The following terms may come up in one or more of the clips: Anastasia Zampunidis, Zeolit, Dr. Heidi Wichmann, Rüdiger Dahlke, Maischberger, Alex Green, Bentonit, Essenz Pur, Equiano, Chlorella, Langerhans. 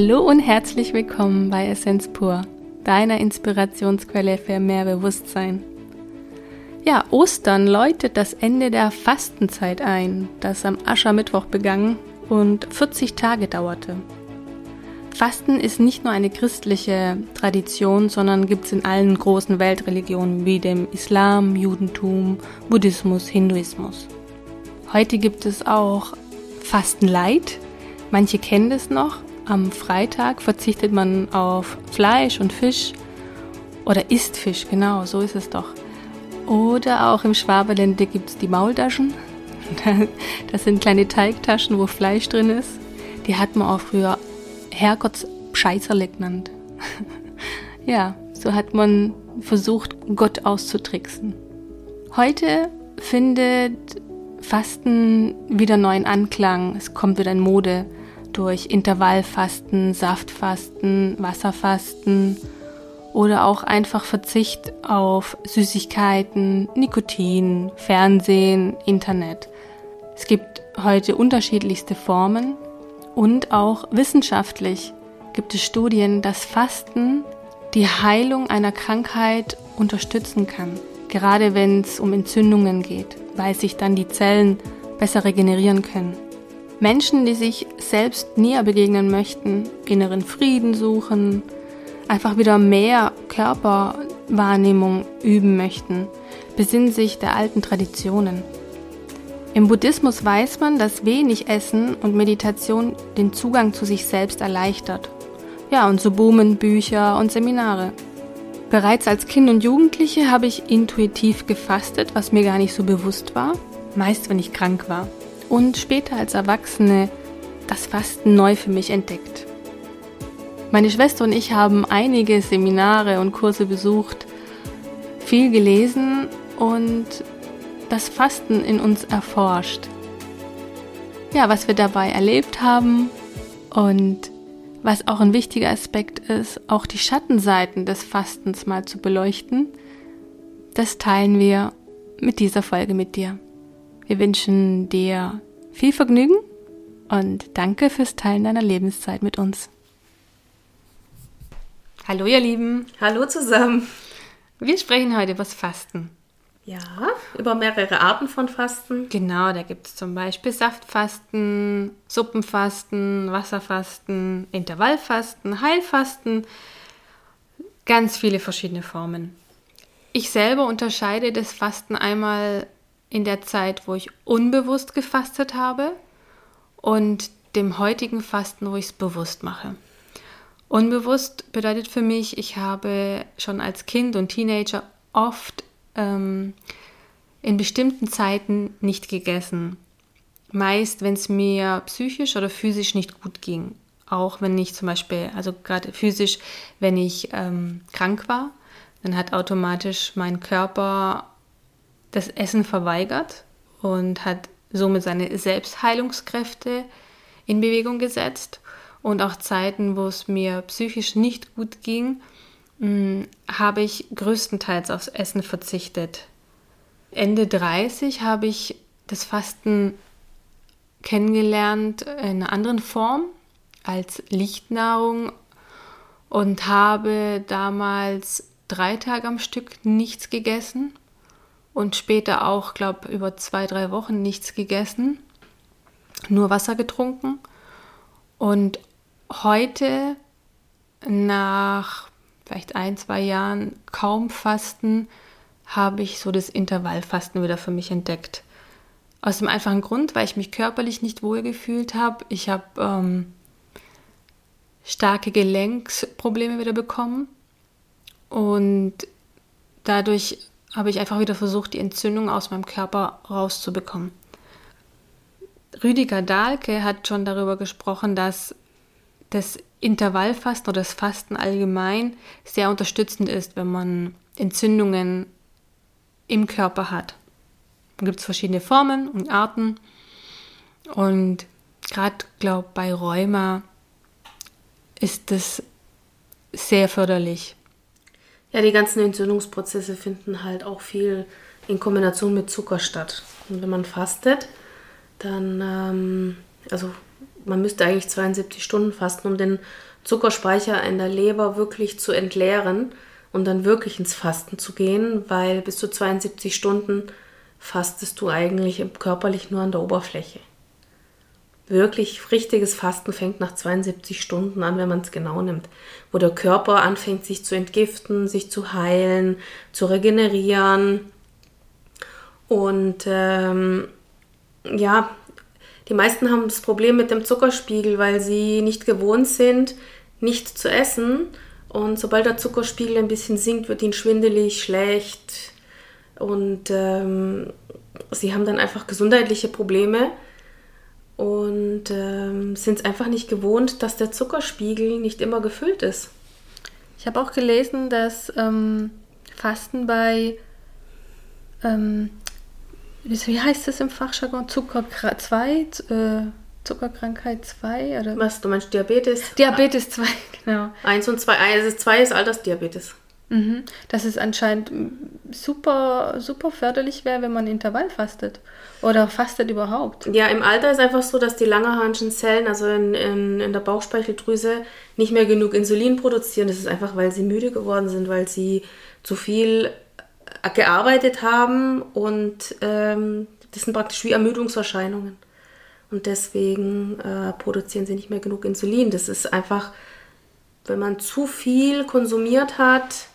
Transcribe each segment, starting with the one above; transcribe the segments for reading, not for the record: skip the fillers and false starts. Hallo und herzlich willkommen bei Essenz Pur, deiner Inspirationsquelle für mehr Bewusstsein. Ja, Ostern läutet das Ende der Fastenzeit ein, das am Aschermittwoch begann und 40 Tage dauerte. Fasten ist nicht nur eine christliche Tradition, sondern gibt es in allen großen Weltreligionen wie dem Islam, Judentum, Buddhismus, Hinduismus. Heute gibt es auch Fastenleid, manche kennen es noch. Am Freitag verzichtet man auf Fleisch und Fisch oder isst Fisch, genau, so ist es doch. Oder auch im Schwaberländle gibt es die Maultaschen. Das sind kleine Teigtaschen, wo Fleisch drin ist. Die hat man auch früher Herrgottsscheißerle genannt. Ja, so hat man versucht, Gott auszutricksen. Heute findet Fasten wieder neuen Anklang. Es kommt wieder in Mode. Durch Intervallfasten, Saftfasten, Wasserfasten oder auch einfach Verzicht auf Süßigkeiten, Nikotin, Fernsehen, Internet. Es gibt heute unterschiedlichste Formen und auch wissenschaftlich gibt es Studien, dass Fasten die Heilung einer Krankheit unterstützen kann. Gerade wenn es um Entzündungen geht, weil sich dann die Zellen besser regenerieren können. Menschen, die sich selbst näher begegnen möchten, inneren Frieden suchen, einfach wieder mehr Körperwahrnehmung üben möchten, besinnen sich der alten Traditionen. Im Buddhismus weiß man, dass wenig Essen und Meditation den Zugang zu sich selbst erleichtert. Ja, und so boomen Bücher und Seminare. Bereits als Kind und Jugendliche habe ich intuitiv gefastet, was mir gar nicht so bewusst war, meist wenn ich krank war. Und später als Erwachsene das Fasten neu für mich entdeckt. Meine Schwester und ich haben einige Seminare und Kurse besucht, viel gelesen und das Fasten in uns erforscht. Ja, was wir dabei erlebt haben und was auch ein wichtiger Aspekt ist, auch die Schattenseiten des Fastens mal zu beleuchten, das teilen wir mit dieser Folge mit dir. Wir wünschen dir viel Vergnügen und danke fürs Teilen deiner Lebenszeit mit uns. Hallo ihr Lieben. Hallo zusammen. Wir sprechen heute über das Fasten. Ja, über mehrere Arten von Fasten. Genau, da gibt es zum Beispiel Saftfasten, Suppenfasten, Wasserfasten, Intervallfasten, Heilfasten. Ganz viele verschiedene Formen. Ich selber unterscheide das Fasten einmal in der Zeit, wo ich unbewusst gefastet habe und dem heutigen Fasten, wo ich es bewusst mache. Unbewusst bedeutet für mich, ich habe schon als Kind und Teenager oft in bestimmten Zeiten nicht gegessen. Meist, wenn es mir psychisch oder physisch nicht gut ging. Auch wenn ich zum Beispiel, also gerade physisch, wenn ich krank war, dann hat automatisch mein Körper das Essen verweigert und hat somit seine Selbstheilungskräfte in Bewegung gesetzt. Und auch Zeiten, wo es mir psychisch nicht gut ging, habe ich größtenteils aufs Essen verzichtet. Ende 30 habe ich das Fasten kennengelernt in einer anderen Form als Lichtnahrung und habe damals 3 Tage am Stück nichts gegessen. Und später auch, glaube ich, über 2-3 Wochen nichts gegessen, nur Wasser getrunken. Und heute, nach vielleicht 1-2 Jahren kaum Fasten, habe ich so das Intervallfasten wieder für mich entdeckt. Aus dem einfachen Grund, weil ich mich körperlich nicht wohl gefühlt habe. Ich habe starke Gelenksprobleme wieder bekommen. Und dadurch habe ich einfach wieder versucht, die Entzündung aus meinem Körper rauszubekommen. Rüdiger Dahlke hat schon darüber gesprochen, dass das Intervallfasten oder das Fasten allgemein sehr unterstützend ist, wenn man Entzündungen im Körper hat. Da gibt es verschiedene Formen und Arten. Und gerade, glaube ich, bei Rheuma ist das sehr förderlich. Ja, die ganzen Entzündungsprozesse finden halt auch viel in Kombination mit Zucker statt. Und wenn man fastet, dann, also man müsste eigentlich 72 Stunden fasten, um den Zuckerspeicher in der Leber wirklich zu entleeren und dann wirklich ins Fasten zu gehen, weil bis zu 72 Stunden fastest du eigentlich körperlich nur an der Oberfläche. Wirklich richtiges Fasten fängt nach 72 Stunden an, wenn man es genau nimmt, wo der Körper anfängt, sich zu entgiften, sich zu heilen, zu regenerieren. Und die meisten haben das Problem mit dem Zuckerspiegel, weil sie nicht gewohnt sind, nicht zu essen. Und sobald der Zuckerspiegel ein bisschen sinkt, wird ihnen schwindelig, schlecht. Und sie haben dann einfach gesundheitliche Probleme und sind es einfach nicht gewohnt, dass der Zuckerspiegel nicht immer gefüllt ist. Ich habe auch gelesen, dass Fasten bei, wie heißt das im Fachjargon, Zuckerkrankheit 2? Oder? Was, du meinst Diabetes? Diabetes 2, genau. 1 und 2, also 2 ist Altersdiabetes. Mhm. Dass es anscheinend super, super förderlich wäre, wenn man Intervall fastet oder fastet überhaupt. Ja, im Alter ist einfach so, dass die Langerhanschen Zellen, also in der Bauchspeicheldrüse, nicht mehr genug Insulin produzieren. Das ist einfach, weil sie müde geworden sind, weil sie zu viel gearbeitet haben und das sind praktisch wie Ermüdungserscheinungen. Und deswegen produzieren sie nicht mehr genug Insulin. Das ist einfach, wenn man zu viel konsumiert hat,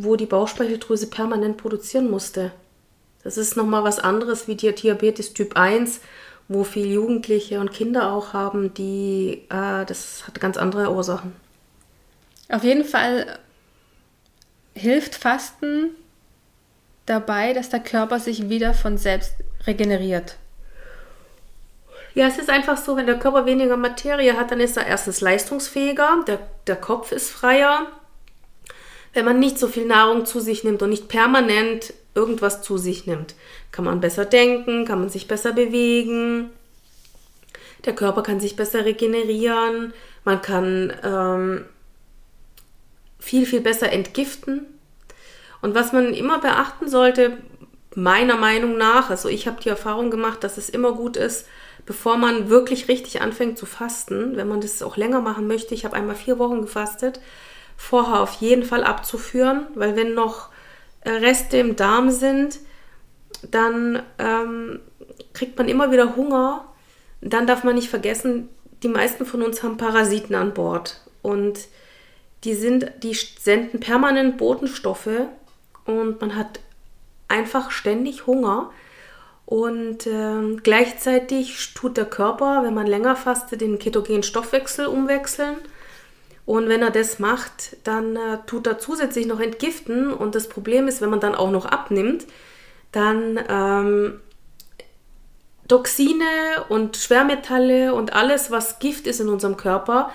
wo die Bauchspeicheldrüse permanent produzieren musste. Das ist nochmal was anderes wie der Diabetes Typ 1, wo viele Jugendliche und Kinder auch haben, die das hat ganz andere Ursachen. Auf jeden Fall hilft Fasten dabei, dass der Körper sich wieder von selbst regeneriert. Ja, es ist einfach so, wenn der Körper weniger Materie hat, dann ist er erstens leistungsfähiger, der Kopf ist freier. Wenn man nicht so viel Nahrung zu sich nimmt und nicht permanent irgendwas zu sich nimmt, kann man besser denken, kann man sich besser bewegen, der Körper kann sich besser regenerieren, man kann viel, viel besser entgiften. Und was man immer beachten sollte, meiner Meinung nach, also ich habe die Erfahrung gemacht, dass es immer gut ist, bevor man wirklich richtig anfängt zu fasten, wenn man das auch länger machen möchte, ich habe einmal 4 Wochen gefastet, vorher auf jeden Fall abzuführen, weil wenn noch Reste im Darm sind, dann kriegt man immer wieder Hunger. Dann darf man nicht vergessen, die meisten von uns haben Parasiten an Bord und die senden permanent Botenstoffe und man hat einfach ständig Hunger. Und gleichzeitig tut der Körper, wenn man länger fastet, den ketogenen Stoffwechsel umwechseln. Und wenn er das macht, dann tut er zusätzlich noch entgiften. Und das Problem ist, wenn man dann auch noch abnimmt, dann Toxine und Schwermetalle und alles, was Gift ist in unserem Körper,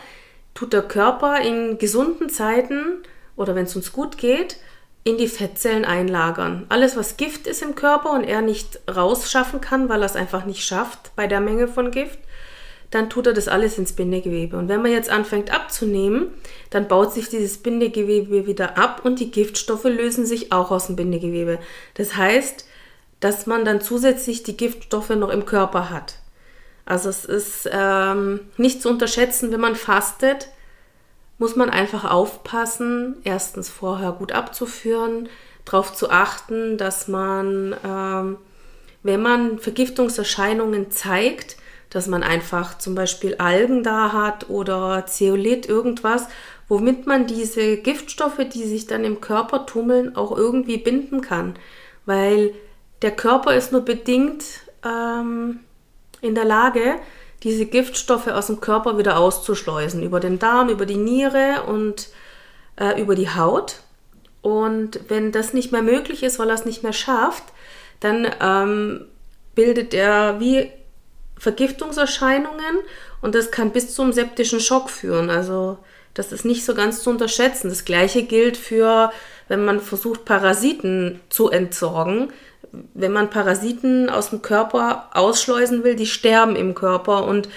tut der Körper in gesunden Zeiten oder wenn es uns gut geht, in die Fettzellen einlagern. Alles, was Gift ist im Körper und er nicht rausschaffen kann, weil er es einfach nicht schafft bei der Menge von Gift, dann tut er das alles ins Bindegewebe. Und wenn man jetzt anfängt abzunehmen, dann baut sich dieses Bindegewebe wieder ab und die Giftstoffe lösen sich auch aus dem Bindegewebe. Das heißt, dass man dann zusätzlich die Giftstoffe noch im Körper hat. Also es ist nicht zu unterschätzen, wenn man fastet, muss man einfach aufpassen, erstens vorher gut abzuführen, darauf zu achten, dass man, wenn man Vergiftungserscheinungen zeigt, dass man einfach zum Beispiel Algen da hat oder Zeolit, irgendwas, womit man diese Giftstoffe, die sich dann im Körper tummeln, auch irgendwie binden kann. Weil der Körper ist nur bedingt in der Lage, diese Giftstoffe aus dem Körper wieder auszuschleusen, über den Darm, über die Niere und über die Haut. Und wenn das nicht mehr möglich ist, weil er es nicht mehr schafft, dann bildet er wie Vergiftungserscheinungen und das kann bis zum septischen Schock führen. Also das ist nicht so ganz zu unterschätzen. Das Gleiche gilt für, wenn man versucht, Parasiten zu entsorgen. Wenn man Parasiten aus dem Körper ausschleusen will, die sterben im Körper und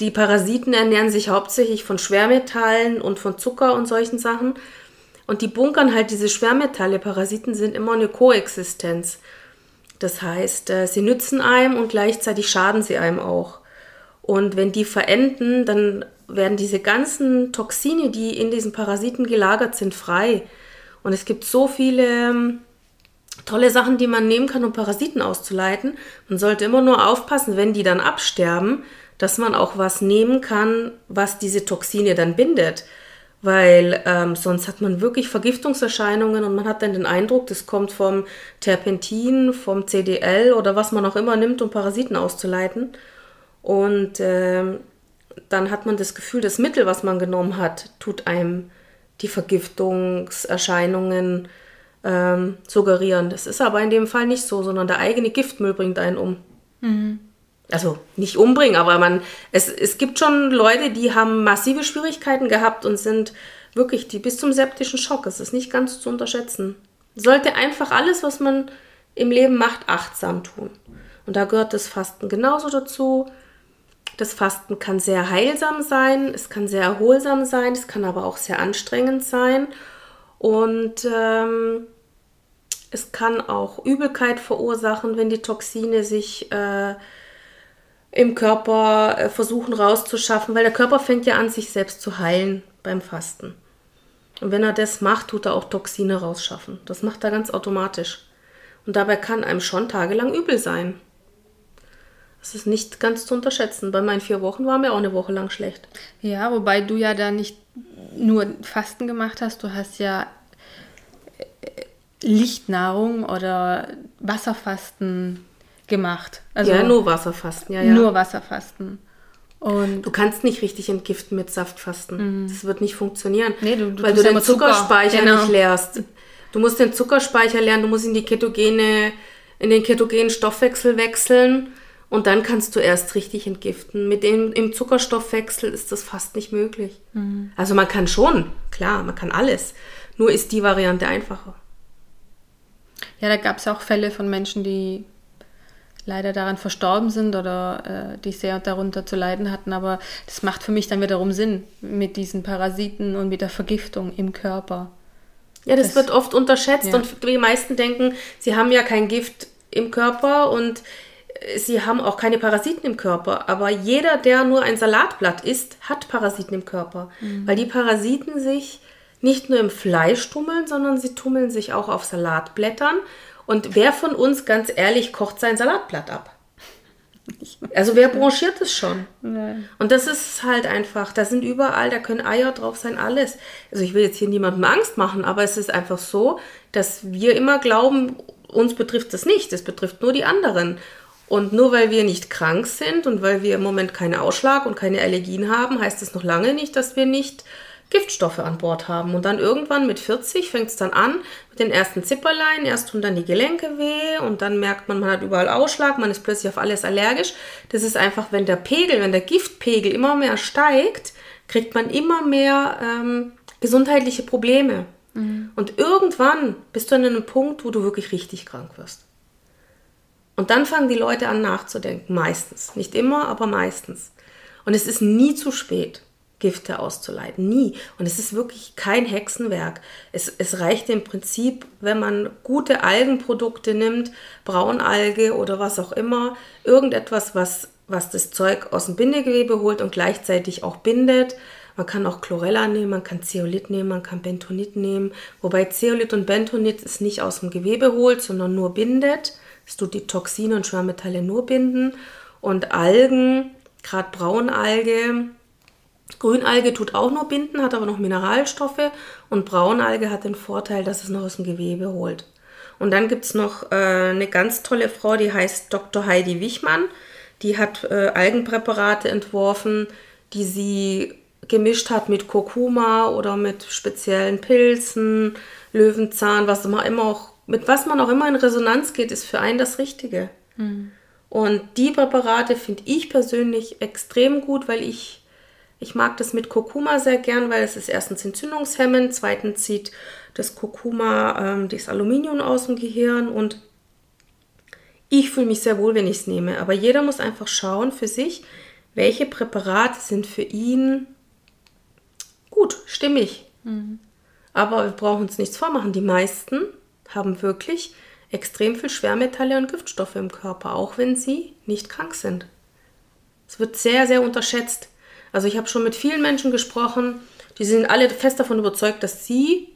die Parasiten ernähren sich hauptsächlich von Schwermetallen und von Zucker und solchen Sachen und die bunkern halt diese Schwermetalle. Parasiten sind immer eine Koexistenz. Das heißt, sie nützen einem und gleichzeitig schaden sie einem auch. Und wenn die verenden, dann werden diese ganzen Toxine, die in diesen Parasiten gelagert sind, frei. Und es gibt so viele tolle Sachen, die man nehmen kann, um Parasiten auszuleiten. Man sollte immer nur aufpassen, wenn die dann absterben, dass man auch was nehmen kann, was diese Toxine dann bindet. Weil sonst hat man wirklich Vergiftungserscheinungen und man hat dann den Eindruck, das kommt vom Terpentin, vom CDL oder was man auch immer nimmt, um Parasiten auszuleiten. Und dann hat man das Gefühl, das Mittel, was man genommen hat, tut einem die Vergiftungserscheinungen suggerieren. Das ist aber in dem Fall nicht so, sondern der eigene Giftmüll bringt einen um. Mhm. Also nicht umbringen, aber es gibt schon Leute, die haben massive Schwierigkeiten gehabt und sind wirklich bis zum septischen Schock. Es ist nicht ganz zu unterschätzen. Sollte einfach alles, was man im Leben macht, achtsam tun. Und da gehört das Fasten genauso dazu. Das Fasten kann sehr heilsam sein, es kann sehr erholsam sein, es kann aber auch sehr anstrengend sein. Und es kann auch Übelkeit verursachen, wenn die Toxine sich im Körper versuchen rauszuschaffen, weil der Körper fängt ja an, sich selbst zu heilen beim Fasten. Und wenn er das macht, tut er auch Toxine rausschaffen. Das macht er ganz automatisch. Und dabei kann einem schon tagelang übel sein. Das ist nicht ganz zu unterschätzen. Bei meinen 4 Wochen war mir auch eine Woche lang schlecht. Ja, wobei du ja da nicht nur Fasten gemacht hast, du hast ja Lichtnahrung oder Wasserfasten gemacht. Also ja, nur Wasserfasten. Ja, ja. Nur Wasserfasten. Und du kannst nicht richtig entgiften mit Saftfasten. Mhm. Das wird nicht funktionieren, weil du den Zuckerspeicher nicht leerst. Du musst den Zuckerspeicher leeren, du musst in den ketogenen Stoffwechsel wechseln. Und dann kannst du erst richtig entgiften. Im Zuckerstoffwechsel ist das fast nicht möglich. Mhm. Also man kann schon, klar, man kann alles. Nur ist die Variante einfacher. Ja, da gab es auch Fälle von Menschen, die leider daran verstorben sind oder die sehr darunter zu leiden hatten. Aber das macht für mich dann wiederum Sinn mit diesen Parasiten und mit der Vergiftung im Körper. Ja, das wird oft unterschätzt. Ja. Und die meisten denken, sie haben ja kein Gift im Körper und sie haben auch keine Parasiten im Körper, aber jeder, der nur ein Salatblatt isst, hat Parasiten im Körper, weil die Parasiten sich nicht nur im Fleisch tummeln, sondern sie tummeln sich auch auf Salatblättern. Und wer von uns, ganz ehrlich, kocht sein Salatblatt ab? Also wer branchiert es schon? Nee. Und das ist halt einfach, da sind überall, da können Eier drauf sein, alles. Also ich will jetzt hier niemandem Angst machen, aber es ist einfach so, dass wir immer glauben, uns betrifft das nicht, es betrifft nur die anderen. Und nur weil wir nicht krank sind und weil wir im Moment keinen Ausschlag und keine Allergien haben, heißt es noch lange nicht, dass wir nicht Giftstoffe an Bord haben. Und dann irgendwann mit 40 fängt es dann an mit den ersten Zipperlein. Erst tun dann die Gelenke weh und dann merkt man, man hat überall Ausschlag, man ist plötzlich auf alles allergisch. Das ist einfach, wenn der Giftpegel immer mehr steigt, kriegt man immer mehr gesundheitliche Probleme. Mhm. Und irgendwann bist du an einem Punkt, wo du wirklich richtig krank wirst. Und dann fangen die Leute an nachzudenken, meistens. Nicht immer, aber meistens. Und es ist nie zu spät, Gifte auszuleiten, nie. Und es ist wirklich kein Hexenwerk. Es reicht im Prinzip, wenn man gute Algenprodukte nimmt, Braunalge oder was auch immer, irgendetwas, was das Zeug aus dem Bindegewebe holt und gleichzeitig auch bindet. Man kann auch Chlorella nehmen, man kann Zeolit nehmen, man kann Bentonit nehmen. Wobei Zeolit und Bentonit es nicht aus dem Gewebe holt, sondern nur bindet. Das tut die Toxine und Schwermetalle nur binden. Und Algen, gerade Braunalge, Grünalge tut auch nur binden, hat aber noch Mineralstoffe. Und Braunalge hat den Vorteil, dass es noch aus dem Gewebe holt. Und dann gibt es noch eine ganz tolle Frau, die heißt Dr. Heidi Wichmann. Die hat Algenpräparate entworfen, die sie gemischt hat mit Kurkuma oder mit speziellen Pilzen, Löwenzahn, was man immer auch mit was man auch immer in Resonanz geht, ist für einen das Richtige. Mhm. Und die Präparate finde ich persönlich extrem gut, weil ich mag das mit Kurkuma sehr gern, weil es ist erstens entzündungshemmend, zweitens zieht das Kurkuma das Aluminium aus dem Gehirn und ich fühle mich sehr wohl, wenn ich es nehme. Aber jeder muss einfach schauen für sich, welche Präparate sind für ihn gut, stimmig. Mhm. Aber wir brauchen uns nichts vormachen. Die meisten haben wirklich extrem viel Schwermetalle und Giftstoffe im Körper, auch wenn sie nicht krank sind. Es wird sehr, sehr unterschätzt. Also ich habe schon mit vielen Menschen gesprochen, die sind alle fest davon überzeugt, dass sie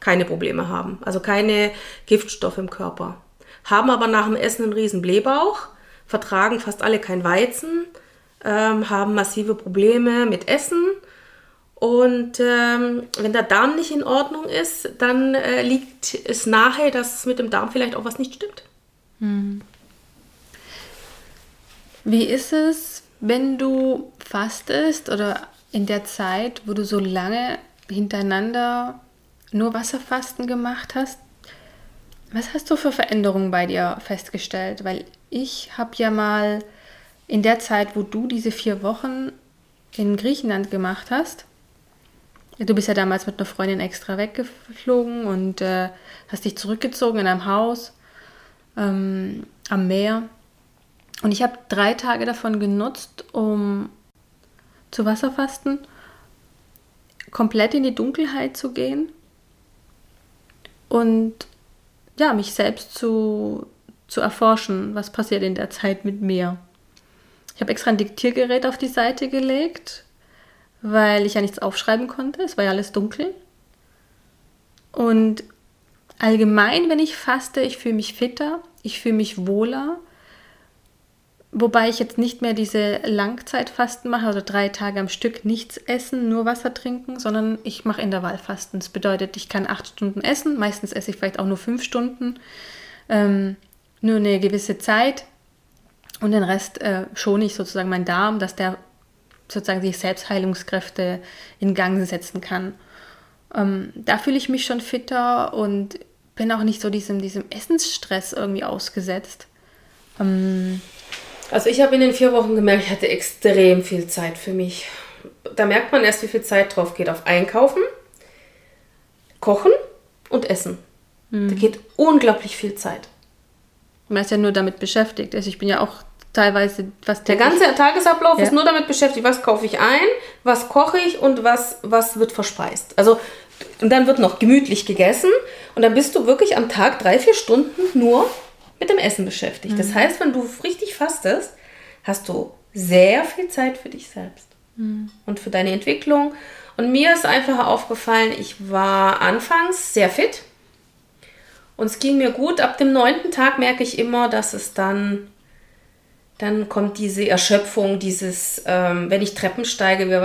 keine Probleme haben, also keine Giftstoffe im Körper. Haben aber nach dem Essen einen riesen Blähbauch, vertragen fast alle kein Weizen, haben massive Probleme mit Essen. Und wenn der Darm nicht in Ordnung ist, dann liegt es nahe, dass mit dem Darm vielleicht auch was nicht stimmt. Hm. Wie ist es, wenn du fastest oder in der Zeit, wo du so lange hintereinander nur Wasserfasten gemacht hast? Was hast du für Veränderungen bei dir festgestellt? Weil ich habe ja mal in der Zeit, wo du diese 4 Wochen in Griechenland gemacht hast, du bist ja damals mit einer Freundin extra weggeflogen und hast dich zurückgezogen in einem Haus am Meer. Und ich habe 3 Tage davon genutzt, um zu Wasserfasten, komplett in die Dunkelheit zu gehen und ja, mich selbst zu erforschen, was passiert in der Zeit mit mir. Ich habe extra ein Diktiergerät auf die Seite gelegt, weil ich ja nichts aufschreiben konnte. Es war ja alles dunkel. Und allgemein, wenn ich faste, ich fühle mich fitter, ich fühle mich wohler. Wobei ich jetzt nicht mehr diese Langzeitfasten mache, also 3 Tage am Stück nichts essen, nur Wasser trinken, sondern ich mache Intervallfasten. Das bedeutet, ich kann 8 Stunden essen, meistens esse ich vielleicht auch nur 5 Stunden, nur eine gewisse Zeit und den Rest schone ich sozusagen meinen Darm, dass der sozusagen sich Selbstheilungskräfte in Gang setzen kann. Da fühle ich mich schon fitter und bin auch nicht so diesem Essensstress irgendwie ausgesetzt. Also ich habe in den 4 Wochen gemerkt, ich hatte extrem viel Zeit für mich. Da merkt man erst, wie viel Zeit drauf geht auf Einkaufen, Kochen und Essen. Mhm. Da geht unglaublich viel Zeit. Man ist ja nur damit beschäftigt. Also ich bin ja auch teilweise... Der ganze Tagesablauf ist nur damit beschäftigt, was kaufe ich ein, was koche ich und was wird verspeist. Also und dann wird noch gemütlich gegessen und dann bist du wirklich am Tag 3-4 Stunden nur mit dem Essen beschäftigt. Mhm. Das heißt, wenn du richtig fastest, hast du sehr viel Zeit für dich selbst und für deine Entwicklung. Und mir ist einfach aufgefallen, ich war anfangs sehr fit und es ging mir gut. Ab dem 9. Tag merke ich immer, dass es dann kommt diese Erschöpfung, dieses, wenn ich Treppen steige, wir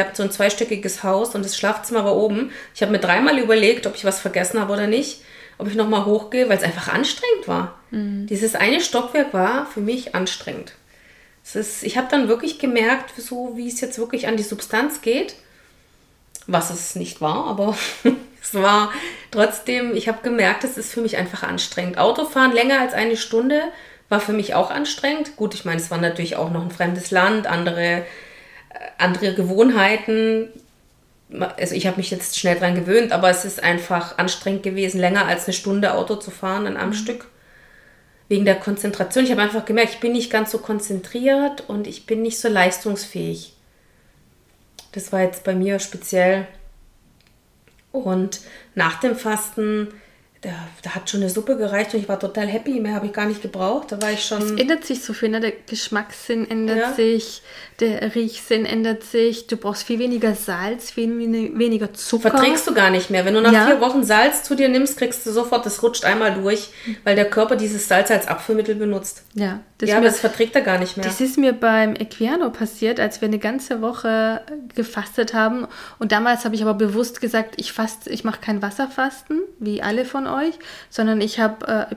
hatten so ein zweistöckiges Haus und das Schlafzimmer war oben. Ich habe mir 3-mal überlegt, ob ich was vergessen habe oder nicht. Ob ich nochmal hochgehe, weil es einfach anstrengend war. Mhm. Dieses eine Stockwerk war für mich anstrengend. Ich habe dann wirklich gemerkt, so wie es jetzt wirklich an die Substanz geht, was es nicht war, aber es war trotzdem, ich habe gemerkt, es ist für mich einfach anstrengend. Autofahren länger als 1 Stunde war für mich auch anstrengend. Gut, ich meine, es war natürlich auch noch ein fremdes Land, andere Gewohnheiten. Also ich habe mich jetzt schnell dran gewöhnt, aber es ist einfach anstrengend gewesen, länger als 1 Stunde Auto zu fahren an einem Stück. Wegen der Konzentration. Ich habe einfach gemerkt, ich bin nicht ganz so konzentriert und ich bin nicht so leistungsfähig. Das war jetzt bei mir speziell. Und nach dem Fasten, da hat schon eine Suppe gereicht und ich war total happy. Mehr habe ich gar nicht gebraucht. Da war ich schon... Es ändert sich so viel, ne? Der Geschmackssinn ändert sich, der Riechsinn ändert sich. Du brauchst viel weniger Salz, viel weniger Zucker. Verträgst du gar nicht mehr. Wenn du nach 4 Wochen Salz zu dir nimmst, kriegst du sofort, das rutscht einmal durch, weil der Körper dieses Salz als Abführmittel benutzt. Ja, das verträgt er gar nicht mehr. Das ist mir beim Equiano passiert, als wir eine ganze Woche gefastet haben. Und damals habe ich aber bewusst gesagt, ich mache kein Wasserfasten, wie alle von euch. Sondern ich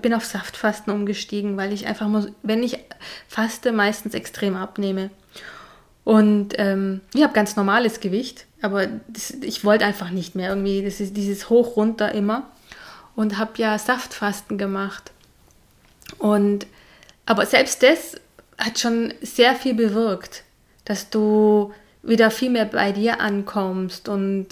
bin auf Saftfasten umgestiegen, weil ich einfach muss, wenn ich faste, meistens extrem abnehme. Und ich habe ganz normales Gewicht, aber ich wollte einfach nicht mehr irgendwie. Das ist dieses Hoch runter immer und habe ja Saftfasten gemacht. Aber selbst das hat schon sehr viel bewirkt, dass du wieder viel mehr bei dir ankommst und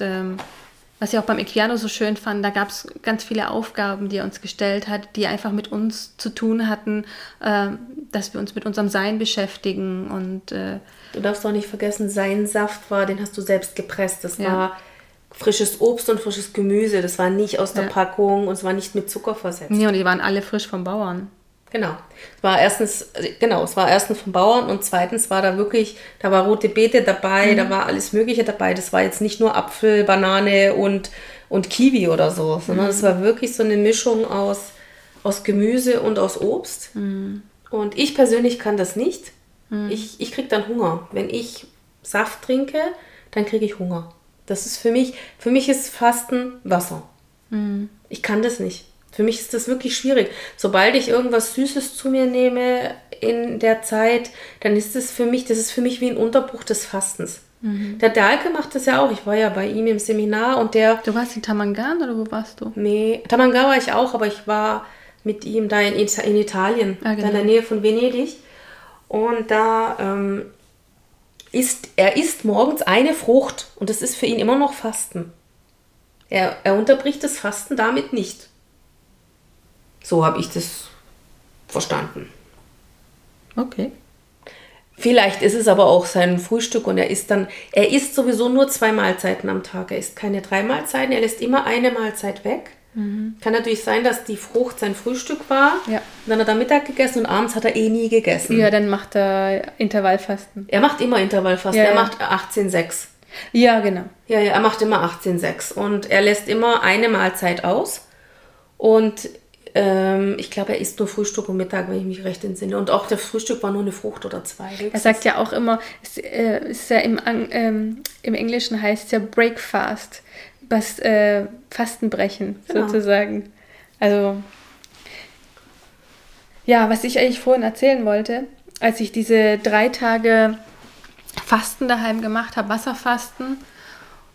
was ich auch beim Equiano so schön fand, da gab es ganz viele Aufgaben, die er uns gestellt hat, die einfach mit uns zu tun hatten, dass wir uns mit unserem Sein beschäftigen. Und du darfst auch nicht vergessen, sein Saft den hast du selbst gepresst. Das war frisches Obst und frisches Gemüse. Das war nicht aus der Packung und es war nicht mit Zucker versetzt. Nee, und die waren alle frisch vom Bauern. Genau. Es war erstens von Bauern und zweitens war da wirklich, da war rote Beete dabei, da war alles Mögliche dabei. Das war jetzt nicht nur Apfel, Banane und Kiwi oder so, sondern es war wirklich so eine Mischung aus Gemüse und aus Obst. Mhm. Und ich persönlich kann das nicht. Mhm. Ich kriege dann Hunger. Wenn ich Saft trinke, dann kriege ich Hunger. Das ist für mich ist Fasten Wasser. Mhm. Ich kann das nicht. Für mich ist das wirklich schwierig. Sobald ich irgendwas Süßes zu mir nehme in der Zeit, dann ist das ist für mich wie ein Unterbruch des Fastens. Mhm. Der Dahlke macht das ja auch. Ich war ja bei ihm im Seminar und der... Du warst in Tamangan oder wo warst du? Nee, Tamangan war ich auch, aber ich war mit ihm da in Italien, da in der Nähe von Venedig. Und da isst er morgens eine Frucht und das ist für ihn immer noch Fasten. Er unterbricht das Fasten damit nicht. So habe ich das verstanden. Okay. Vielleicht ist es aber auch sein Frühstück und er isst sowieso nur 2 Mahlzeiten am Tag. Er isst keine 3 Mahlzeiten, er lässt immer eine Mahlzeit weg. Mhm. Kann natürlich sein, dass die Frucht sein Frühstück war. Ja. Und dann hat er Mittag gegessen und abends hat er nie gegessen. Ja, dann macht er Intervallfasten. Er macht immer Intervallfasten, ja. Er macht 18,6. Ja, genau. Ja, er macht immer 18,6 und er lässt immer eine Mahlzeit aus und ich glaube, er isst nur Frühstück und Mittag, wenn ich mich recht entsinne. Und auch das Frühstück war nur eine Frucht oder 2. Er sagt ja auch immer, es ist ja im Englischen heißt es ja Breakfast, was Fastenbrechen sozusagen. Also ja, was ich eigentlich vorhin erzählen wollte, als ich diese 3 Tage Fasten daheim gemacht habe, Wasserfasten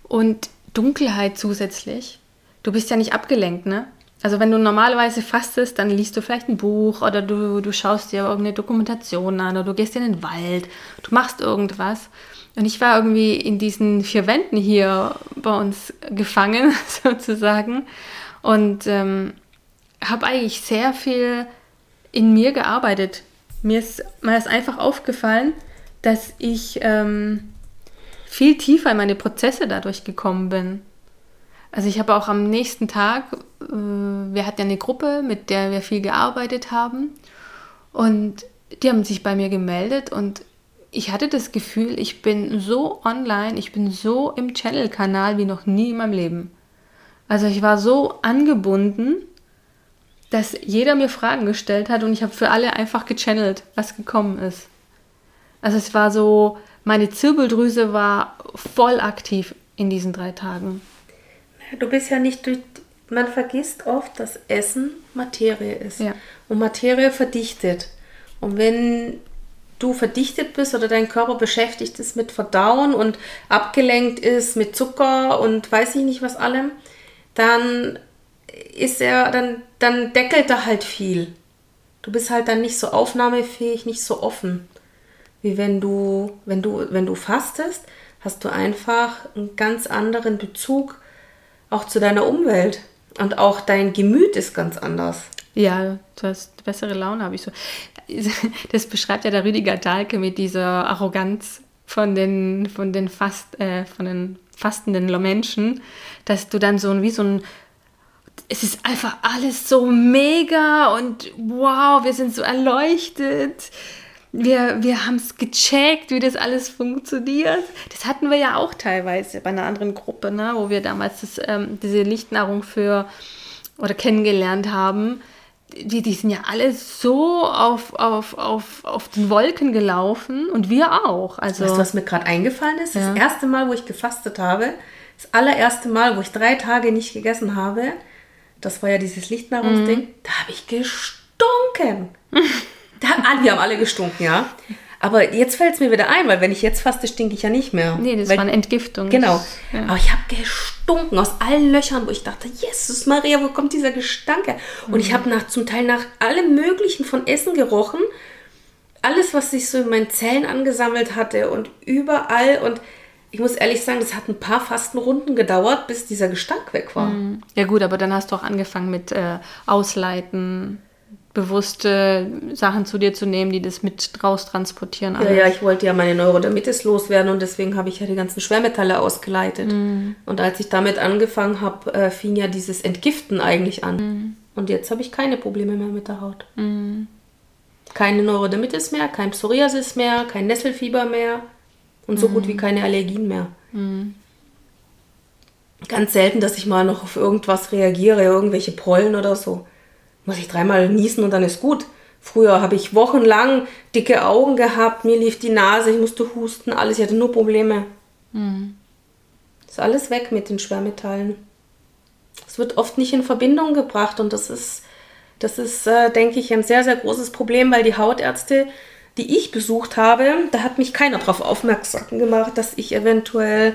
und Dunkelheit zusätzlich. Du bist ja nicht abgelenkt, ne? Also wenn du normalerweise fastest, dann liest du vielleicht ein Buch oder du schaust dir irgendeine Dokumentation an oder du gehst in den Wald, du machst irgendwas. Und ich war irgendwie in diesen 4 Wänden hier bei uns gefangen sozusagen und habe eigentlich sehr viel in mir gearbeitet. Mir ist einfach aufgefallen, dass ich viel tiefer in meine Prozesse dadurch gekommen bin. Also ich habe auch am nächsten Tag, wir hatten ja eine Gruppe, mit der wir viel gearbeitet haben und die haben sich bei mir gemeldet und ich hatte das Gefühl, ich bin so online, ich bin so im Channel-Kanal wie noch nie in meinem Leben. Also ich war so angebunden, dass jeder mir Fragen gestellt hat und ich habe für alle einfach gechannelt, was gekommen ist. Also es war so, meine Zirbeldrüse war voll aktiv in diesen 3 Tagen. Du bist ja nicht durch... Man vergisst oft, dass Essen Materie ist. Ja. Und Materie verdichtet. Und wenn du verdichtet bist oder dein Körper beschäftigt ist mit Verdauen und abgelenkt ist mit Zucker und weiß ich nicht was allem, dann deckelt er halt viel. Du bist halt dann nicht so aufnahmefähig, nicht so offen. Wie wenn du fastest, hast du einfach einen ganz anderen Bezug auch zu deiner Umwelt. Und auch dein Gemüt ist ganz anders. Ja, du hast bessere Laune, habe ich so. Das beschreibt ja der Rüdiger Dahlke mit dieser Arroganz von den fastenden Menschen, dass du dann es ist einfach alles so mega und wow, wir sind so erleuchtet. Wir haben es gecheckt, wie das alles funktioniert. Das hatten wir ja auch teilweise bei einer anderen Gruppe, ne, wo wir damals diese Lichtnahrung kennengelernt haben. Die sind ja alle so auf den Wolken gelaufen und wir auch. Also, weißt du, was mir gerade eingefallen ist? Ja. Das erste Mal, wo ich gefastet habe, das allererste Mal, wo ich 3 Tage nicht gegessen habe, das war ja dieses Lichtnahrungsding, da habe ich gestunken. Wir haben alle gestunken, ja. Aber jetzt fällt es mir wieder ein, weil wenn ich jetzt faste, stinke ich ja nicht mehr. Nee, das war eine Entgiftung. Genau. Ja. Aber ich habe gestunken aus allen Löchern, wo ich dachte, Jesus Maria, wo kommt dieser Gestank her? Und ich habe zum Teil nach allem Möglichen von Essen gerochen. Alles, was sich so in meinen Zellen angesammelt hatte und überall. Und ich muss ehrlich sagen, das hat ein paar Fastenrunden gedauert, bis dieser Gestank weg war. Mhm. Ja gut, aber dann hast du auch angefangen mit Ausleiten, bewusste Sachen zu dir zu nehmen, die das mit raus transportieren. Alles. Ja, ich wollte ja meine Neurodermitis loswerden und deswegen habe ich ja die ganzen Schwermetalle ausgeleitet. Mhm. Und als ich damit angefangen habe, fing ja dieses Entgiften eigentlich an. Mhm. Und jetzt habe ich keine Probleme mehr mit der Haut. Mhm. Keine Neurodermitis mehr, kein Psoriasis mehr, kein Nesselfieber mehr und so gut wie keine Allergien mehr. Mhm. Ganz selten, dass ich mal noch auf irgendwas reagiere, irgendwelche Pollen oder so. Muss ich 3-mal niesen und dann ist gut. Früher habe ich wochenlang dicke Augen gehabt, mir lief die Nase, ich musste husten, alles, ich hatte nur Probleme. Mhm. Ist alles weg mit den Schwermetallen. Es wird oft nicht in Verbindung gebracht und das ist, denke ich, ein sehr, sehr großes Problem, weil die Hautärzte, die ich besucht habe, da hat mich keiner darauf aufmerksam gemacht, dass ich eventuell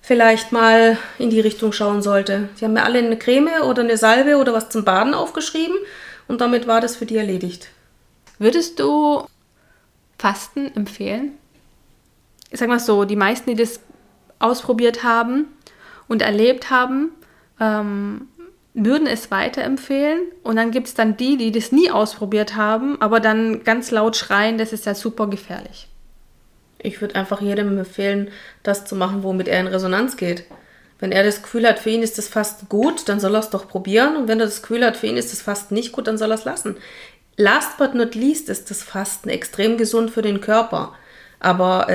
vielleicht mal in die Richtung schauen sollte. Die haben mir alle eine Creme oder eine Salbe oder was zum Baden aufgeschrieben und damit war das für die erledigt. Würdest du Fasten empfehlen? Ich sag mal so, die meisten, die das ausprobiert haben und erlebt haben, würden es weiterempfehlen und dann gibt es dann die, die das nie ausprobiert haben, aber dann ganz laut schreien, das ist ja super gefährlich. Ich würde einfach jedem empfehlen, das zu machen, womit er in Resonanz geht. Wenn er das Gefühl hat, für ihn ist das Fasten gut, dann soll er es doch probieren und wenn er das Gefühl hat, für ihn ist das Fasten nicht gut, dann soll er es lassen. Last but not least ist das Fasten extrem gesund für den Körper, aber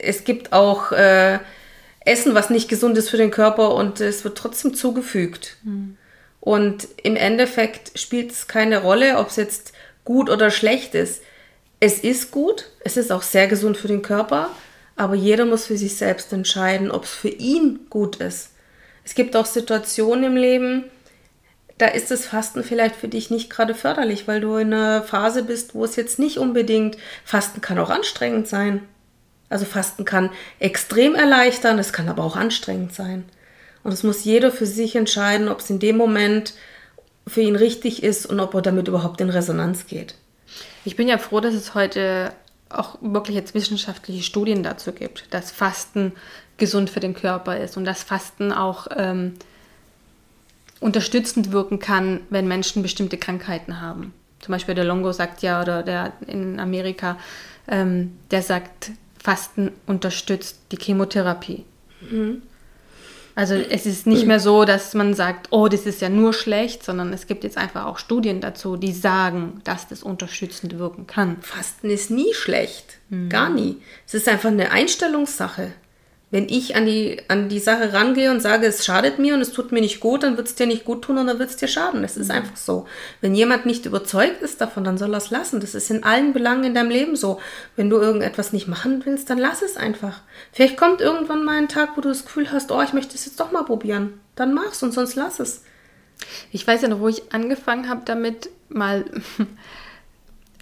es gibt auch Essen, was nicht gesund ist für den Körper und es wird trotzdem zugefügt. Mhm. Und im Endeffekt spielt es keine Rolle, ob es jetzt gut oder schlecht ist. Es ist gut, es ist auch sehr gesund für den Körper, aber jeder muss für sich selbst entscheiden, ob es für ihn gut ist. Es gibt auch Situationen im Leben, da ist das Fasten vielleicht für dich nicht gerade förderlich, weil du in einer Phase bist, wo es jetzt nicht unbedingt... Fasten kann auch anstrengend sein. Also Fasten kann extrem erleichtern, es kann aber auch anstrengend sein. Und es muss jeder für sich entscheiden, ob es in dem Moment für ihn richtig ist und ob er damit überhaupt in Resonanz geht. Ich bin ja froh, dass es heute auch wirklich jetzt wissenschaftliche Studien dazu gibt, dass Fasten gesund für den Körper ist und dass Fasten auch unterstützend wirken kann, wenn Menschen bestimmte Krankheiten haben. Zum Beispiel der Longo sagt ja, oder der in Amerika, der sagt... Fasten unterstützt die Chemotherapie. Mhm. Also es ist nicht mehr so, dass man sagt, oh, das ist ja nur schlecht, sondern es gibt jetzt einfach auch Studien dazu, die sagen, dass das unterstützend wirken kann. Fasten ist nie schlecht, gar nie. Es ist einfach eine Einstellungssache. Wenn ich an die Sache rangehe und sage, es schadet mir und es tut mir nicht gut, dann wird es dir nicht gut tun und dann wird es dir schaden. Das ist einfach so. Wenn jemand nicht überzeugt ist davon, dann soll er es lassen. Das ist in allen Belangen in deinem Leben so. Wenn du irgendetwas nicht machen willst, dann lass es einfach. Vielleicht kommt irgendwann mal ein Tag, wo du das Gefühl hast, oh, ich möchte es jetzt doch mal probieren. Dann mach's und sonst lass es. Ich weiß ja noch, wo ich angefangen habe damit, mal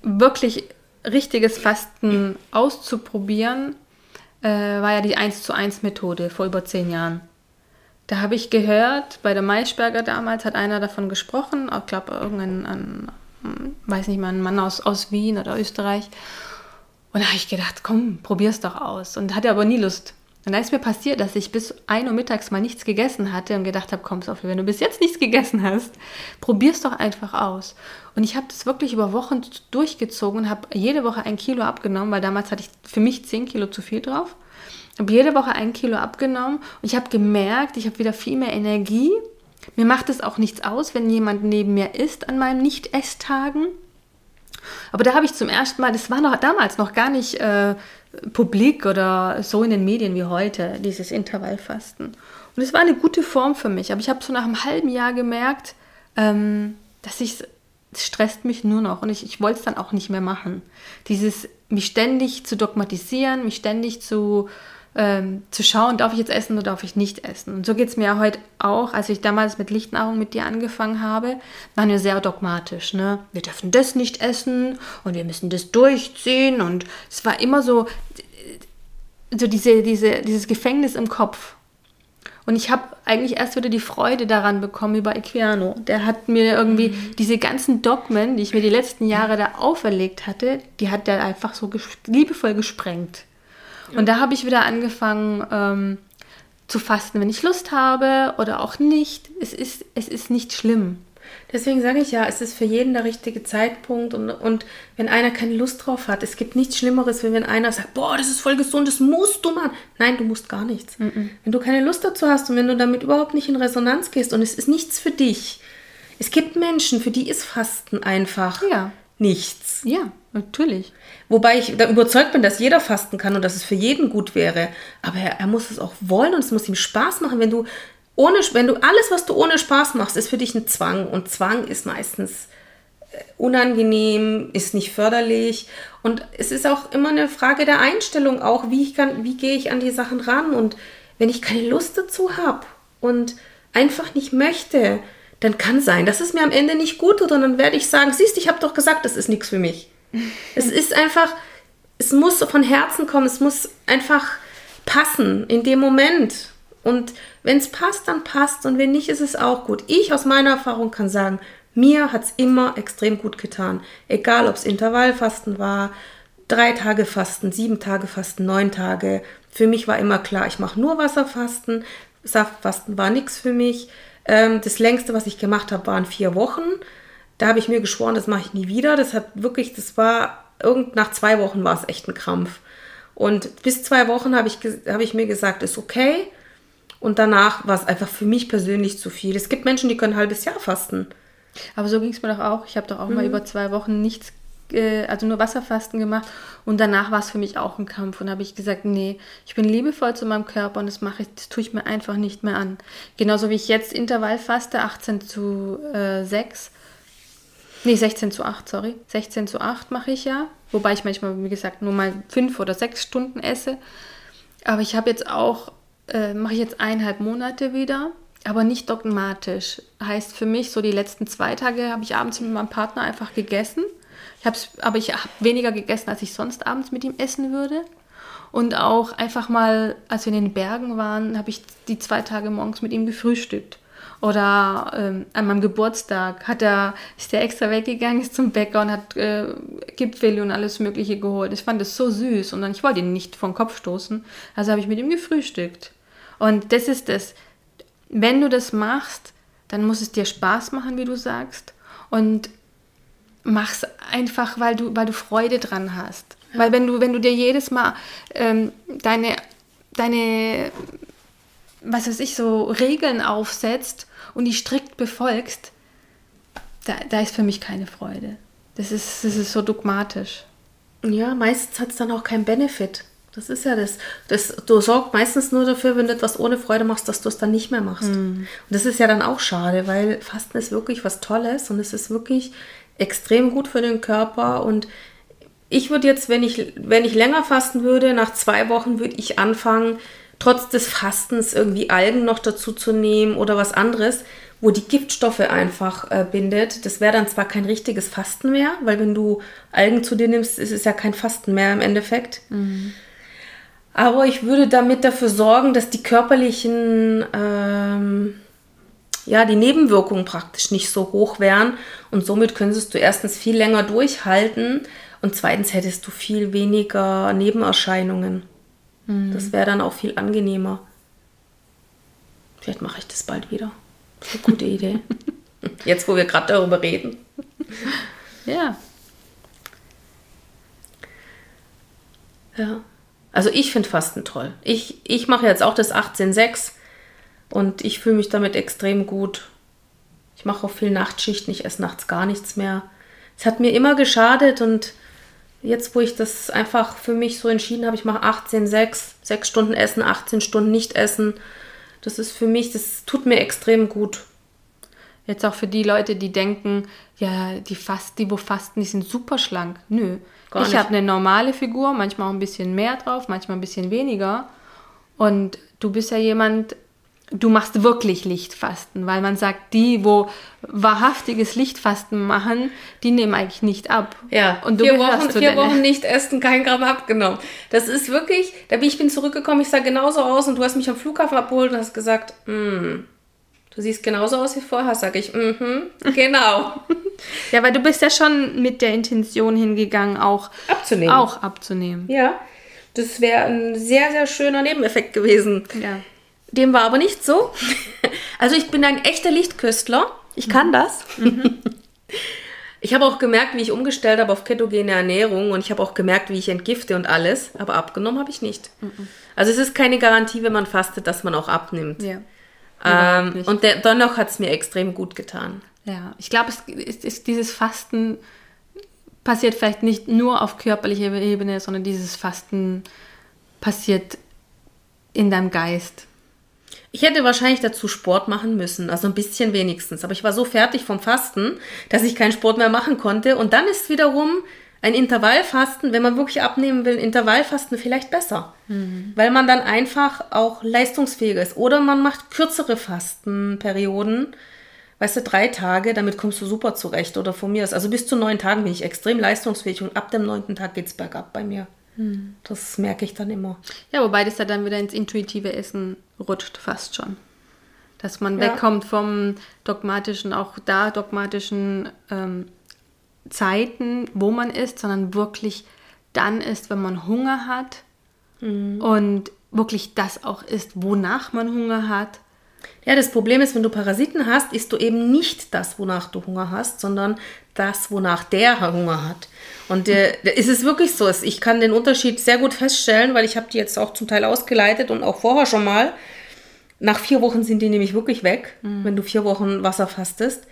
wirklich richtiges Fasten auszuprobieren, war ja die 1:1 Methode vor über 10 Jahren. Da habe ich gehört, bei der Maischberger damals hat einer davon gesprochen, ich glaube ein Mann aus Wien oder Österreich. Und da habe ich gedacht, komm, probier's doch aus. Und hatte aber nie Lust. Und da ist mir passiert, dass ich bis 1 Uhr mittags mal nichts gegessen hatte und gedacht habe, komm Sophie, wenn du bis jetzt nichts gegessen hast, probier's doch einfach aus. Und ich habe das wirklich über Wochen durchgezogen und habe jede Woche 1 Kilo abgenommen, weil damals hatte ich für mich 10 Kilo zu viel drauf. Habe jede Woche 1 Kilo abgenommen und ich habe gemerkt, ich habe wieder viel mehr Energie. Mir macht es auch nichts aus, wenn jemand neben mir isst an meinen Nicht-Esstagen. Aber da habe ich zum ersten Mal, das war noch damals noch gar nicht publik oder so in den Medien wie heute, dieses Intervallfasten. Und es war eine gute Form für mich, aber ich habe so nach einem halben Jahr gemerkt, dass es stresst mich nur noch und ich wollte es dann auch nicht mehr machen. Dieses, mich ständig zu dogmatisieren, mich ständig zu schauen, darf ich jetzt essen oder darf ich nicht essen. Und so geht es mir ja heute auch, als ich damals mit Lichtnahrung mit dir angefangen habe, waren wir sehr dogmatisch. Ne? Wir dürfen das nicht essen und wir müssen das durchziehen. Und es war immer so dieses Gefängnis im Kopf. Und ich habe eigentlich erst wieder die Freude daran bekommen über Equiano. Der hat mir irgendwie diese ganzen Dogmen, die ich mir die letzten Jahre da auferlegt hatte, die hat der einfach so liebevoll gesprengt. Und da habe ich wieder angefangen zu fasten, wenn ich Lust habe oder auch nicht. Es ist nicht schlimm. Deswegen sage ich ja, es ist für jeden der richtige Zeitpunkt. Und wenn einer keine Lust drauf hat, es gibt nichts Schlimmeres, wenn einer sagt, boah, das ist voll gesund, das musst du machen. Nein, du musst gar nichts. Wenn du keine Lust dazu hast und wenn du damit überhaupt nicht in Resonanz gehst und es ist nichts für dich, Es gibt Menschen, für die ist Fasten einfach nichts. Ja, natürlich. Wobei ich da überzeugt bin, dass jeder fasten kann und dass es für jeden gut wäre. Aber er muss es auch wollen und es muss ihm Spaß machen. Wenn du alles, was du ohne Spaß machst, ist für dich ein Zwang. Und Zwang ist meistens unangenehm, ist nicht förderlich. Und es ist auch immer eine Frage der Einstellung auch, wie gehe ich an die Sachen ran. Und wenn ich keine Lust dazu habe und einfach nicht möchte, dann kann sein, dass es mir am Ende nicht gut tut. Und dann werde ich sagen, siehst du, ich habe doch gesagt, das ist nichts für mich. Es ist einfach, es muss von Herzen kommen, es muss einfach passen in dem Moment. Und wenn es passt, dann passt und wenn nicht, ist es auch gut. Ich aus meiner Erfahrung kann sagen, mir hat es immer extrem gut getan. Egal, ob es Intervallfasten war, 3 Tage Fasten, 7 Tage Fasten, 9 Tage. Für mich war immer klar, ich mache nur Wasserfasten. Saftfasten war nichts für mich. Das längste, was ich gemacht habe, waren 4 Wochen. Da habe ich mir geschworen, das mache ich nie wieder. Das hat wirklich, nach 2 Wochen war es echt ein Krampf. Und bis 2 Wochen habe ich mir gesagt, ist okay. Und danach war es einfach für mich persönlich zu viel. Es gibt Menschen, die können ein halbes Jahr fasten. Aber so ging es mir doch auch. Ich habe doch auch mal über 2 Wochen nichts, also nur Wasserfasten gemacht. Und danach war es für mich auch ein Kampf. Und habe ich gesagt, nee, ich bin liebevoll zu meinem Körper und das tue ich mir einfach nicht mehr an. Genauso wie ich jetzt Intervall faste, 16 zu 8 mache ich ja. Wobei ich manchmal, wie gesagt, nur mal 5 oder 6 Stunden esse. Aber ich habe jetzt auch, mache ich jetzt 1,5 Monate wieder, aber nicht dogmatisch. Heißt für mich, so die letzten 2 Tage habe ich abends mit meinem Partner einfach gegessen. Aber ich habe weniger gegessen, als ich sonst abends mit ihm essen würde. Und auch einfach mal, als wir in den Bergen waren, habe ich die 2 Tage morgens mit ihm gefrühstückt. Oder an meinem Geburtstag ist der extra weggegangen, ist zum Bäcker und hat Gipfeli und alles Mögliche geholt. Ich fand das so süß und ich wollte ihn nicht vom Kopf stoßen. Also habe ich mit ihm gefrühstückt. Und das ist das. Wenn du das machst, dann muss es dir Spaß machen, wie du sagst. Und mach's einfach, weil du Freude dran hast. Ja. Weil wenn du dir jedes Mal deine was weiß ich, so Regeln aufsetzt und die strikt befolgst, da ist für mich keine Freude. Das ist so dogmatisch. Ja, meistens hat es dann auch keinen Benefit. Das ist ja das. Du sorgst meistens nur dafür, wenn du etwas ohne Freude machst, dass du es dann nicht mehr machst. Mhm. Und das ist ja dann auch schade, weil Fasten ist wirklich was Tolles und es ist wirklich extrem gut für den Körper. Und ich würde jetzt, wenn ich länger fasten würde, nach 2 Wochen würde ich anfangen, trotz des Fastens irgendwie Algen noch dazu zu nehmen oder was anderes, wo die Giftstoffe einfach bindet. Das wäre dann zwar kein richtiges Fasten mehr, weil wenn du Algen zu dir nimmst, ist es ja kein Fasten mehr im Endeffekt. Mhm. Aber ich würde damit dafür sorgen, dass die körperlichen, die Nebenwirkungen praktisch nicht so hoch wären. Und somit könntest du erstens viel länger durchhalten und zweitens hättest du viel weniger Nebenerscheinungen. Das wäre dann auch viel angenehmer. Vielleicht mache ich das bald wieder. Das ist eine gute Idee. Jetzt, wo wir gerade darüber reden. Ja. Ja. Also ich finde Fasten toll. Ich mache jetzt auch das 18-6 und ich fühle mich damit extrem gut. Ich mache auch viel Nachtschichten. Ich esse nachts gar nichts mehr. Es hat mir immer geschadet und jetzt, wo ich das einfach für mich so entschieden habe, ich mache 18-6, 6 Stunden essen, 18 Stunden nicht essen. Das ist für mich, das tut mir extrem gut. Jetzt auch für die Leute, die denken, ja, die sind super schlank. Nö, gar nicht. Ich habe eine normale Figur, manchmal auch ein bisschen mehr drauf, manchmal ein bisschen weniger. Und du bist ja jemand, du machst wirklich Lichtfasten, weil man sagt, die, wo wahrhaftiges Lichtfasten machen, die nehmen eigentlich nicht ab. Ja, und 4 Wochen nicht essen, kein Gramm abgenommen. Das ist wirklich, ich bin zurückgekommen, ich sah genauso aus und du hast mich am Flughafen abgeholt und hast gesagt, du siehst genauso aus wie vorher, sage ich, genau. Ja, weil du bist ja schon mit der Intention hingegangen, auch abzunehmen. Ja, das wäre ein sehr, sehr schöner Nebeneffekt gewesen. Ja. Dem war aber nicht so. Also ich bin ein echter Lichtkünstler. Ich kann das. Mhm. Ich habe auch gemerkt, wie ich umgestellt habe auf ketogene Ernährung und ich habe auch gemerkt, wie ich entgifte und alles, aber abgenommen habe ich nicht. Mhm. Also es ist keine Garantie, wenn man fastet, dass man auch abnimmt. Ja. Und dennoch hat es mir extrem gut getan. Ja, ich glaube, dieses Fasten passiert vielleicht nicht nur auf körperlicher Ebene, sondern dieses Fasten passiert in deinem Geist. Ich hätte wahrscheinlich dazu Sport machen müssen, also ein bisschen wenigstens. Aber ich war so fertig vom Fasten, dass ich keinen Sport mehr machen konnte. Und dann ist wiederum ein Intervallfasten, wenn man wirklich abnehmen will, Intervallfasten vielleicht besser. Mhm. Weil man dann einfach auch leistungsfähiger ist. Oder man macht kürzere Fastenperioden, weißt du, 3 Tage, damit kommst du super zurecht. Oder von mir ist, also bis zu 9 Tagen bin ich extrem leistungsfähig und ab dem 9. Tag geht es bergab bei mir. Mhm. Das merke ich dann immer. Ja, wobei das ja dann wieder ins intuitive Essen rutscht fast schon. Dass man wegkommt vom dogmatischen, auch da dogmatischen Zeiten, wo man isst, sondern wirklich dann isst, wenn man Hunger hat und wirklich das auch isst, wonach man Hunger hat. Ja, das Problem ist, wenn du Parasiten hast, isst du eben nicht das, wonach du Hunger hast, sondern das, wonach der Hunger hat. Und ist es wirklich so, ich kann den Unterschied sehr gut feststellen, weil ich habe die jetzt auch zum Teil ausgeleitet und auch vorher schon mal. Nach 4 Wochen sind die nämlich wirklich weg, wenn du 4 Wochen Wasser fastest.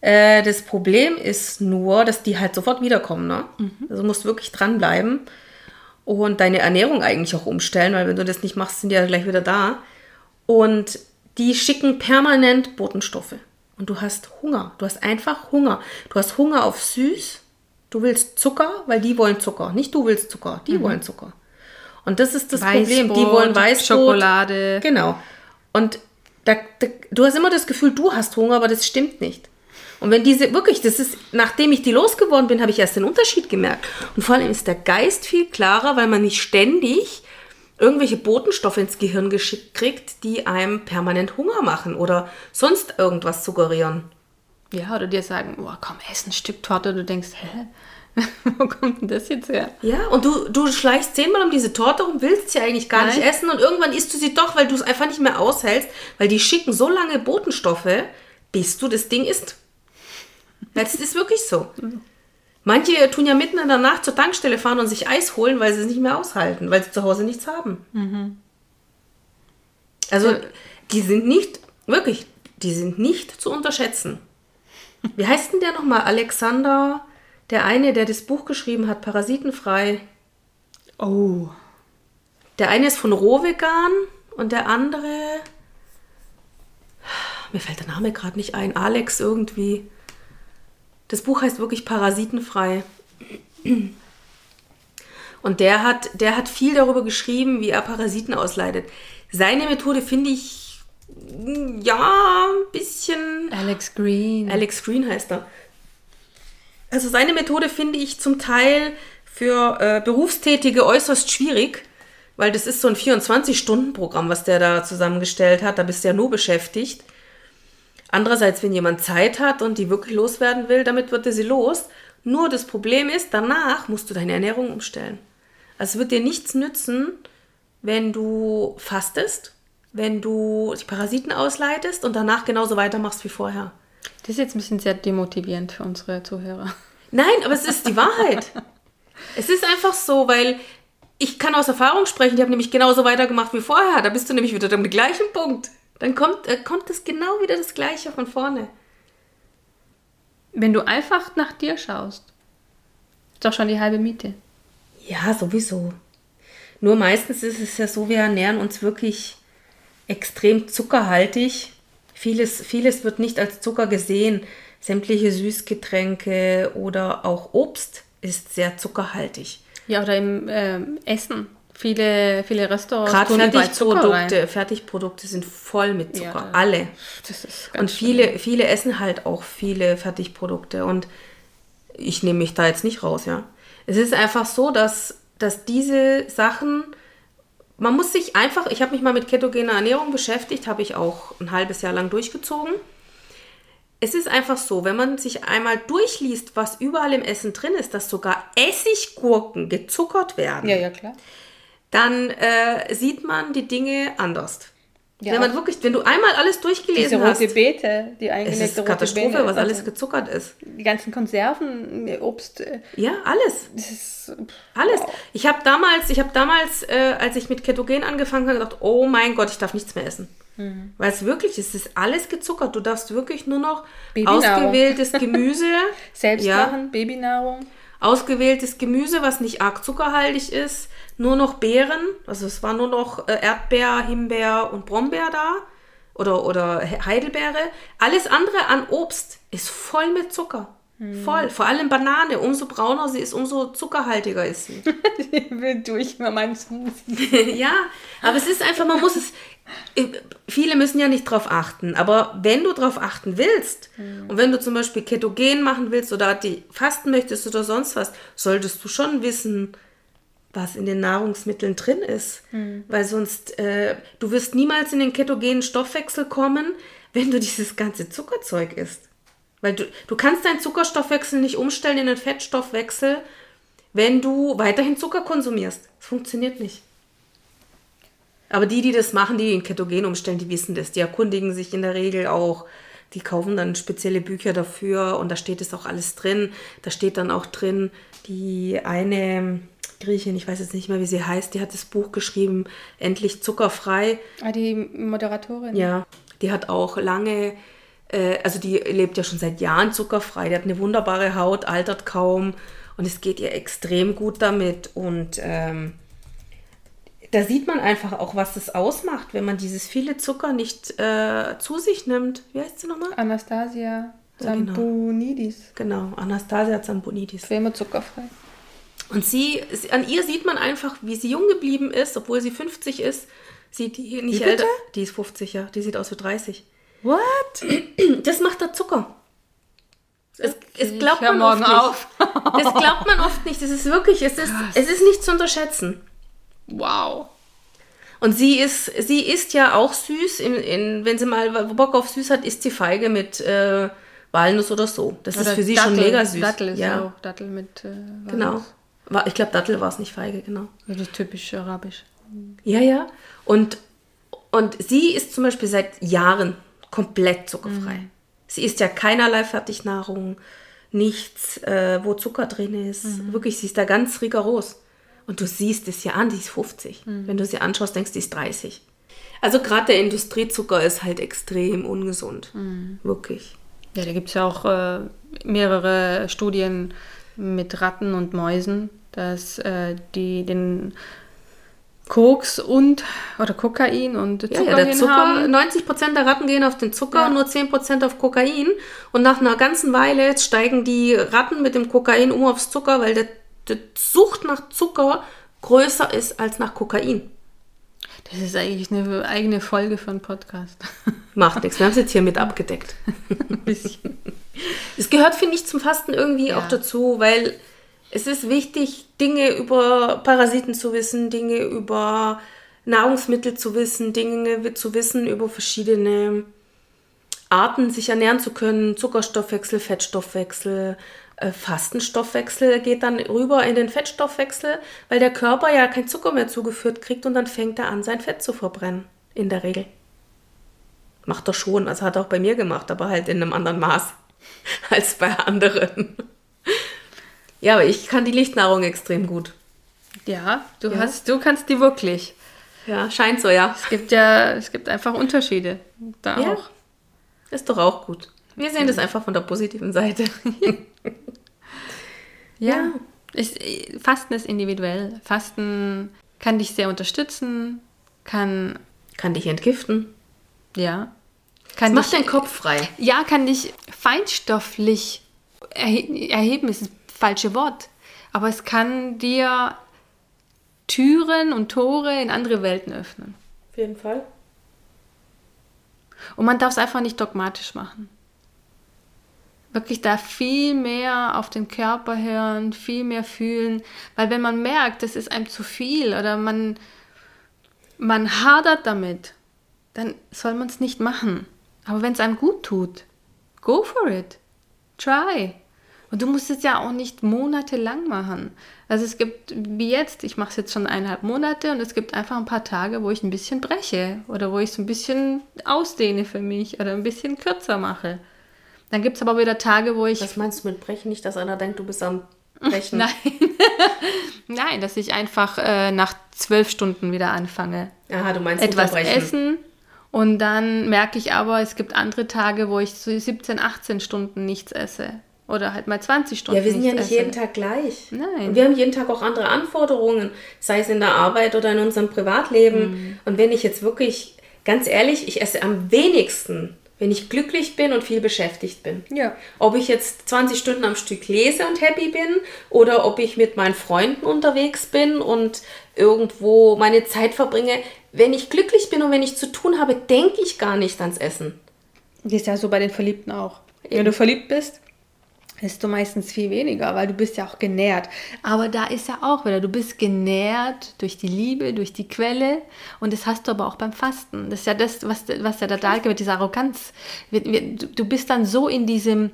Das Problem ist nur, dass die halt sofort wiederkommen, ne? Mhm. Also du musst wirklich dranbleiben und deine Ernährung eigentlich auch umstellen, weil wenn du das nicht machst, sind die ja gleich wieder da. Und die schicken permanent Botenstoffe. Und du hast Hunger. Du hast einfach Hunger. Du hast Hunger auf süß. Du willst Zucker, weil die wollen Zucker. Nicht du willst Zucker, die wollen Zucker. Und das ist das Problem. Die wollen Weißbrot. Schokolade. Genau. Und du hast immer das Gefühl, du hast Hunger, aber das stimmt nicht. Und wenn diese, wirklich, das ist, nachdem ich die losgeworden bin, habe ich erst den Unterschied gemerkt. Und vor allem ist der Geist viel klarer, weil man nicht ständig irgendwelche Botenstoffe ins Gehirn geschickt kriegt, die einem permanent Hunger machen oder sonst irgendwas suggerieren. Ja, oder dir sagen, oh, komm, ess ein Stück Torte. Und du denkst, hä, wo kommt denn das jetzt her? Ja, und du schleichst 10-mal um diese Torte rum, willst sie eigentlich gar nicht essen und irgendwann isst du sie doch, weil du es einfach nicht mehr aushältst, weil die schicken so lange Botenstoffe, bis du das Ding isst. Das ist wirklich so. Manche tun ja mitten in der Nacht zur Tankstelle fahren und sich Eis holen, weil sie es nicht mehr aushalten, weil sie zu Hause nichts haben. Mhm. Also die sind nicht, wirklich, die sind nicht zu unterschätzen. Wie heißt denn der nochmal? Alexander, der eine, der das Buch geschrieben hat, Parasitenfrei. Oh. Der eine ist von Rohvegan und der andere, mir fällt der Name gerade nicht ein, Alex irgendwie. Das Buch heißt wirklich Parasitenfrei. Und der hat viel darüber geschrieben, wie er Parasiten ausleitet. Seine Methode finde ich, ja, ein bisschen... Alex Green. Alex Green heißt er. Also seine Methode finde ich zum Teil für Berufstätige äußerst schwierig, weil das ist so ein 24-Stunden-Programm, was der da zusammengestellt hat. Da bist du ja nur beschäftigt. Andererseits, wenn jemand Zeit hat und die wirklich loswerden will, damit wird er sie los. Nur das Problem ist, danach musst du deine Ernährung umstellen. Also es wird dir nichts nützen, wenn du fastest, wenn du die Parasiten ausleitest und danach genauso weitermachst wie vorher. Das ist jetzt ein bisschen sehr demotivierend für unsere Zuhörer. Nein, aber es ist die Wahrheit. Es ist einfach so, weil ich kann aus Erfahrung sprechen, ich habe nämlich genauso weitergemacht wie vorher. Da bist du nämlich wieder am gleichen Punkt. Dann kommt das genau wieder das Gleiche von vorne. Wenn du einfach nach dir schaust, ist doch schon die halbe Miete. Ja, sowieso. Nur meistens ist es ja so, wir ernähren uns wirklich extrem zuckerhaltig. Vieles wird nicht als Zucker gesehen. Sämtliche Süßgetränke oder auch Obst ist sehr zuckerhaltig. Ja, oder im Essen. Viele Restaurants tun bei Zucker rein. Fertigprodukte sind voll mit Zucker, ja, alle. Das ist ganz viele essen halt auch viele Fertigprodukte und ich nehme mich da jetzt nicht raus, ja. Es ist einfach so, dass diese Sachen, man muss sich einfach, ich habe mich mal mit ketogener Ernährung beschäftigt, habe ich auch ein halbes Jahr lang durchgezogen. Es ist einfach so, wenn man sich einmal durchliest, was überall im Essen drin ist, dass sogar Essiggurken gezuckert werden. Ja, klar. Dann sieht man die Dinge anders. Ja. Wenn man wirklich, wenn du einmal alles durchgelesen hast. Diese rote Beete, die eingelegte rote Beete. Katastrophe, was alles gezuckert ist. Die ganzen Konserven, Obst. Ja, alles. Das ist, alles. Wow. Ich habe damals, als ich mit Ketogen angefangen habe, gedacht, oh mein Gott, ich darf nichts mehr essen. Mhm. Weil es wirklich ist, es ist alles gezuckert. Du darfst wirklich nur noch ausgewähltes Gemüse. Selbst machen, Babynahrung. Ausgewähltes Gemüse, was nicht arg zuckerhaltig ist, nur noch Beeren, also es war nur noch Erdbeer, Himbeer und Brombeer da oder Heidelbeere. Alles andere an Obst ist voll mit Zucker. Voll, vor allem Banane, umso brauner sie ist, umso zuckerhaltiger ist sie. Ich will durch mit meinem Fuß. Ja, aber es ist einfach, man muss es, viele müssen ja nicht drauf achten, aber wenn du drauf achten willst und wenn du zum Beispiel Ketogen machen willst oder die fasten möchtest oder sonst was, solltest du schon wissen, was in den Nahrungsmitteln drin ist, weil sonst, du wirst niemals in den ketogenen Stoffwechsel kommen, wenn du dieses ganze Zuckerzeug isst. Weil du kannst deinen Zuckerstoffwechsel nicht umstellen in den Fettstoffwechsel, wenn du weiterhin Zucker konsumierst. Das funktioniert nicht. Aber die das machen, die in Ketogen umstellen, die wissen das. Die erkundigen sich in der Regel auch. Die kaufen dann spezielle Bücher dafür und da steht es auch alles drin. Da steht dann auch drin, die eine Griechin, ich weiß jetzt nicht mehr, wie sie heißt, die hat das Buch geschrieben, Endlich zuckerfrei. Ah, die Moderatorin. Ja, die hat auch lange... Also die lebt ja schon seit Jahren zuckerfrei, die hat eine wunderbare Haut, altert kaum und es geht ihr extrem gut damit. Und da sieht man einfach auch, was das ausmacht, wenn man dieses viele Zucker nicht zu sich nimmt. Wie heißt sie nochmal? Anastasia Zampunidis. Genau, Anastasia Zampunidis. Für immer zuckerfrei. Und sie, an ihr sieht man einfach, wie sie jung geblieben ist, obwohl sie 50 ist. Sieht die nicht älter? Die ist 50, ja. Die sieht aus wie 30. What? Das macht der Zucker. Es glaubt man oft nicht. Das glaubt man oft nicht. Das ist wirklich, es ist nicht zu unterschätzen. Wow. Und sie isst ja auch süß. Wenn sie mal Bock auf süß hat, isst sie Feige mit Walnuss oder so. Das oder ist für sie Dattel, schon mega süß. Dattel ist ja auch Dattel mit Walnuss. Genau. Ich glaube, Dattel war es, nicht Feige, genau. Das ist typisch arabisch. Ja, ja. Und sie ist zum Beispiel seit Jahren komplett zuckerfrei. Mhm. Sie isst ja keinerlei Fertignahrung, nichts, wo Zucker drin ist. Mhm. Wirklich, sie ist da ganz rigoros. Und du siehst es ja an, die ist 50. Mhm. Wenn du sie anschaust, denkst du, die ist 30. Also gerade der Industriezucker ist halt extrem ungesund. Mhm. Wirklich. Ja, da gibt es ja auch mehrere Studien mit Ratten und Mäusen, dass die den Koks oder Kokain und Zucker hinhaben. 90% der Ratten gehen auf den Zucker, nur 10% auf Kokain. Und nach einer ganzen Weile steigen die Ratten mit dem Kokain aufs Zucker, weil die Sucht nach Zucker größer ist als nach Kokain. Das ist eigentlich eine eigene Folge für einen Podcast. Macht nichts, wir haben es jetzt hier mit abgedeckt. Ein bisschen. Es gehört, finde ich, zum Fasten irgendwie auch dazu, weil... Es ist wichtig, Dinge über Parasiten zu wissen, Dinge über Nahrungsmittel zu wissen, Dinge zu wissen über verschiedene Arten, sich ernähren zu können. Zuckerstoffwechsel, Fettstoffwechsel, Fastenstoffwechsel geht dann rüber in den Fettstoffwechsel, weil der Körper ja keinen Zucker mehr zugeführt kriegt und dann fängt er an, sein Fett zu verbrennen, in der Regel. Macht er schon, also hat er auch bei mir gemacht, aber halt in einem anderen Maß als bei anderen. Ja, aber ich kann die Lichtnahrung extrem gut. Ja, du kannst die wirklich. Ja, scheint so, ja. Es gibt einfach Unterschiede da auch. Ist doch auch gut. Wir sehen das einfach von der positiven Seite. Ja. Fasten ist individuell. Fasten kann dich sehr unterstützen, kann dich entgiften. Ja. Macht deinen Kopf frei. Ja, kann dich feinstofflich erheben. Es ist falsche Wort, aber es kann dir Türen und Tore in andere Welten öffnen. Auf jeden Fall. Und man darf es einfach nicht dogmatisch machen. Wirklich da viel mehr auf den Körper hören, viel mehr fühlen, weil wenn man merkt, das ist einem zu viel oder man hadert damit, dann soll man es nicht machen. Aber wenn es einem gut tut, go for it. Try. Und du musst es ja auch nicht monatelang machen. Also es gibt, wie jetzt, ich mache es jetzt schon 1,5 Monate und es gibt einfach ein paar Tage, wo ich ein bisschen breche oder wo ich es ein bisschen ausdehne für mich oder ein bisschen kürzer mache. Dann gibt es aber wieder Tage, wo ich... Was meinst du mit brechen? Nicht, dass einer denkt, du bist am Brechen. Nein, dass ich einfach nach 12 Stunden wieder anfange. Aha, du meinst etwas unterbrechen. Essen. Und dann merke ich aber, es gibt andere Tage, wo ich so 17, 18 Stunden nichts esse. Oder halt mal 20 Stunden nichts esse. Ja, wir sind ja nicht jeden Tag gleich. Nein. Und wir haben jeden Tag auch andere Anforderungen, sei es in der Arbeit oder in unserem Privatleben. Mhm. Und wenn ich jetzt wirklich, ganz ehrlich, ich esse am wenigsten, wenn ich glücklich bin und viel beschäftigt bin. Ja. Ob ich jetzt 20 Stunden am Stück lese und happy bin oder ob ich mit meinen Freunden unterwegs bin und irgendwo meine Zeit verbringe. Wenn ich glücklich bin und wenn ich zu tun habe, denke ich gar nicht ans Essen. Das ist ja so bei den Verliebten auch. Eben. Wenn du verliebt bist, isst du meistens viel weniger, weil du bist ja auch genährt. Aber da ist ja auch wieder, du bist genährt durch die Liebe, durch die Quelle. Und das hast du aber auch beim Fasten. Das ist ja das, was ja der Dahlke mit dieser Arroganz. Du bist dann so in diesem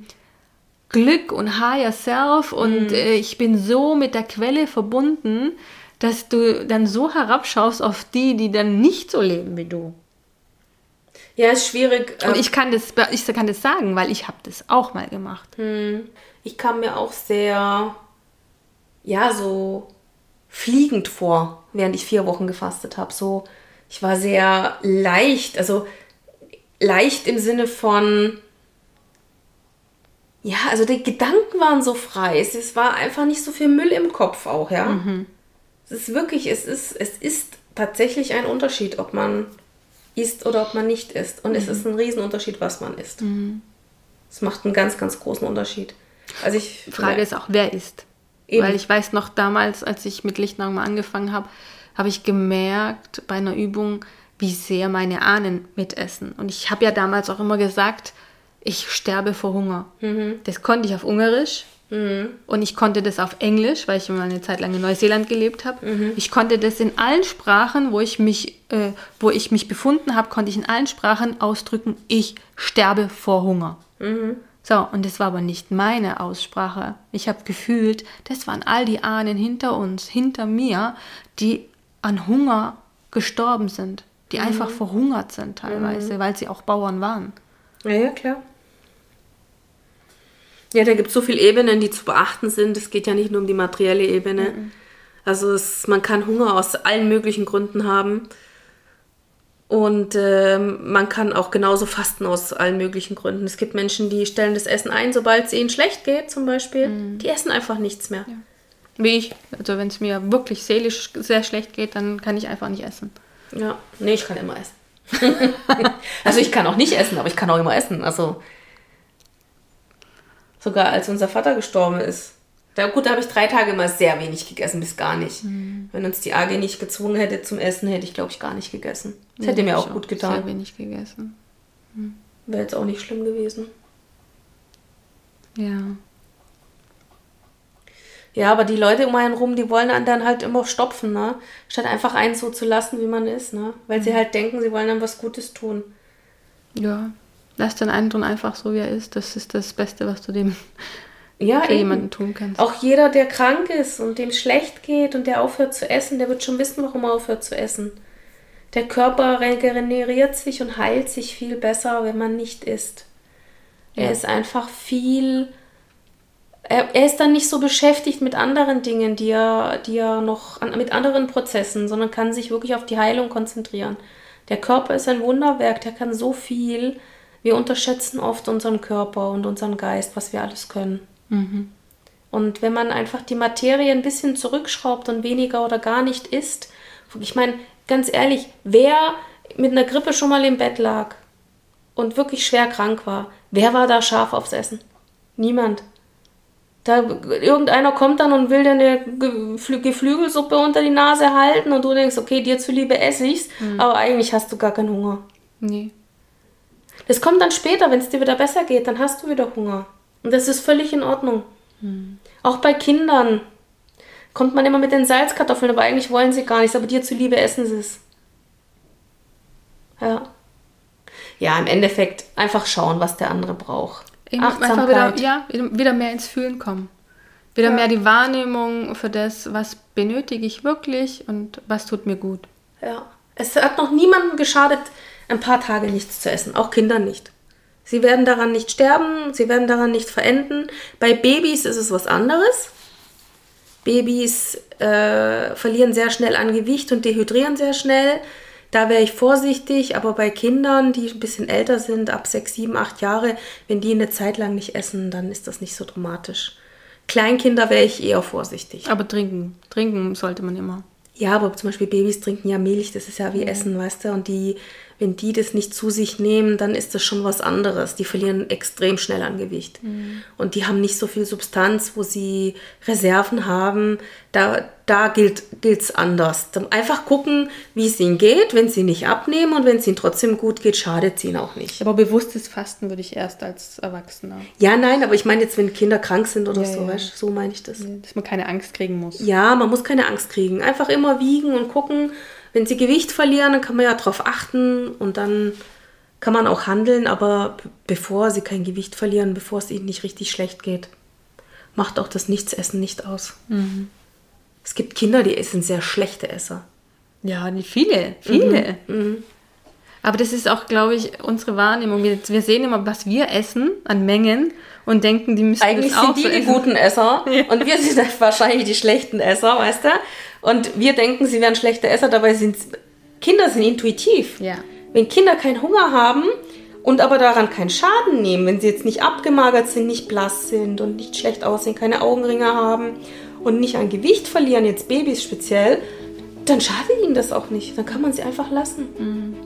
Glück und Higher Self und ich bin so mit der Quelle verbunden, dass du dann so herabschaust auf die, die dann nicht so leben wie du. Ja, ist schwierig. Und ich kann das sagen, weil ich habe das auch mal gemacht. Ich kam mir auch sehr, ja, so fliegend vor, während ich 4 Wochen gefastet habe. So, ich war sehr leicht, also leicht im Sinne von, ja, also die Gedanken waren so frei. Es war einfach nicht so viel Müll im Kopf auch, ja. Mhm. Es ist tatsächlich ein Unterschied, ob man isst oder ob man nicht isst. Und es ist ein Riesenunterschied, was man isst. Mhm. Es macht einen ganz, ganz großen Unterschied. Also die Frage ist auch, wer isst? Eben. Weil ich weiß noch damals, als ich mit Lichtnahrung mal angefangen habe, habe ich gemerkt bei einer Übung, wie sehr meine Ahnen mitessen. Und ich habe ja damals auch immer gesagt, ich sterbe vor Hunger. Mhm. Das konnte ich auf Ungarisch. Mhm. Und ich konnte das auf Englisch, weil ich mal eine Zeit lang in Neuseeland gelebt habe. Mhm. Ich konnte das in allen Sprachen, wo ich mich befunden habe, konnte ich in allen Sprachen ausdrücken, ich sterbe vor Hunger. Mhm. So, und das war aber nicht meine Aussprache. Ich habe gefühlt, das waren all die Ahnen hinter uns, hinter mir, die an Hunger gestorben sind. Die einfach verhungert sind teilweise, weil sie auch Bauern waren. Ja, klar. Ja, da gibt es so viele Ebenen, die zu beachten sind. Es geht ja nicht nur um die materielle Ebene. Mhm. Also man kann Hunger aus allen möglichen Gründen haben. Und man kann auch genauso fasten aus allen möglichen Gründen. Es gibt Menschen, die stellen das Essen ein, sobald es ihnen schlecht geht zum Beispiel. Mhm. Die essen einfach nichts mehr. Ja. Wie ich. Also wenn es mir wirklich seelisch sehr schlecht geht, dann kann ich einfach nicht essen. Ja, nee, ich kann immer essen. Also ich kann auch nicht essen, aber ich kann auch immer essen. Also... Sogar als unser Vater gestorben ist. Da habe ich 3 Tage immer sehr wenig gegessen, bis gar nicht. Mhm. Wenn uns die AG nicht gezwungen hätte zum Essen, hätte ich, glaube ich, gar nicht gegessen. Das hätte mir auch gut getan. Sehr wenig gegessen. Mhm. Wäre jetzt auch nicht schlimm gewesen. Ja. Ja, aber die Leute um einen rum, die wollen einen dann halt immer stopfen, ne? Statt einfach einen so zu lassen, wie man ist, ne? Weil sie halt denken, sie wollen dann was Gutes tun. Ja. Lass den anderen einfach so, wie er ist. Das ist das Beste, was du dem für jemanden tun kannst. Auch jeder, der krank ist und dem schlecht geht und der aufhört zu essen, der wird schon wissen, warum er aufhört zu essen. Der Körper regeneriert sich und heilt sich viel besser, wenn man nicht isst. Ja. Er ist einfach er ist dann nicht so beschäftigt mit anderen Dingen, die er noch mit anderen Prozessen, sondern kann sich wirklich auf die Heilung konzentrieren. Der Körper ist ein Wunderwerk, der kann so viel. Wir unterschätzen oft unseren Körper und unseren Geist, was wir alles können. Mhm. Und wenn man einfach die Materie ein bisschen zurückschraubt und weniger oder gar nicht isst, ich meine, ganz ehrlich, wer mit einer Grippe schon mal im Bett lag und wirklich schwer krank war, wer war da scharf aufs Essen? Niemand. Irgendeiner kommt dann und will dann eine Geflügelsuppe unter die Nase halten und du denkst, okay, dir zuliebe esse ich's, aber eigentlich hast du gar keinen Hunger. Nee. Das kommt dann später, wenn es dir wieder besser geht, dann hast du wieder Hunger. Und das ist völlig in Ordnung. Auch bei Kindern kommt man immer mit den Salzkartoffeln, aber eigentlich wollen sie gar nichts, aber dir zuliebe essen sie es. Ja. Ja, im Endeffekt einfach schauen, was der andere braucht. eben einfach wieder mehr ins Fühlen kommen. Wieder mehr die Wahrnehmung für das, was benötige ich wirklich und was tut mir gut. Ja, es hat noch niemandem geschadet, ein paar Tage nichts zu essen, auch Kinder nicht. Sie werden daran nicht sterben, sie werden daran nicht verenden. Bei Babys ist es was anderes. Babys verlieren sehr schnell an Gewicht und dehydrieren sehr schnell. Da wäre ich vorsichtig, aber bei Kindern, die ein bisschen älter sind, ab 6, 7, 8 Jahre, wenn die eine Zeit lang nicht essen, dann ist das nicht so dramatisch. Kleinkinder wäre ich eher vorsichtig. Aber trinken sollte man immer. Ja, aber zum Beispiel Babys trinken ja Milch, das ist ja wie Essen, weißt du? Und wenn die das nicht zu sich nehmen, dann ist das schon was anderes. Die verlieren extrem schnell an Gewicht. Mhm. Und die haben nicht so viel Substanz, wo sie Reserven haben. Da gilt's anders. Einfach gucken, wie es ihnen geht, wenn sie nicht abnehmen. Und wenn es ihnen trotzdem gut geht, schadet es ihnen auch nicht. Aber bewusstes Fasten würde ich erst als Erwachsener. Ja, nein, aber ich meine jetzt, wenn Kinder krank sind oder so, weißt du, so meine ich das. Dass man keine Angst kriegen muss. Ja, man muss keine Angst kriegen. Einfach immer wiegen und gucken. Wenn sie Gewicht verlieren, dann kann man ja darauf achten und dann kann man auch handeln. Aber bevor sie kein Gewicht verlieren, bevor es ihnen nicht richtig schlecht geht, macht auch das Nichtsessen nicht aus. Mhm. Es gibt Kinder, die sind sehr schlechte Esser. Ja, viele. Mhm. Aber das ist auch, glaube ich, unsere Wahrnehmung. Wir sehen immer, was wir essen an Mengen und denken, die müssen eigentlich das auch so essen. Eigentlich sind die guten Esser und wir sind wahrscheinlich die schlechten Esser, weißt du? Und wir denken, sie wären schlechte Esser, dabei sind Kinder intuitiv. Ja. Wenn Kinder keinen Hunger haben und aber daran keinen Schaden nehmen, wenn sie jetzt nicht abgemagert sind, nicht blass sind und nicht schlecht aussehen, keine Augenringe haben und nicht an Gewicht verlieren, jetzt Babys speziell, dann schadet ihnen das auch nicht. Dann kann man sie einfach lassen. Mhm.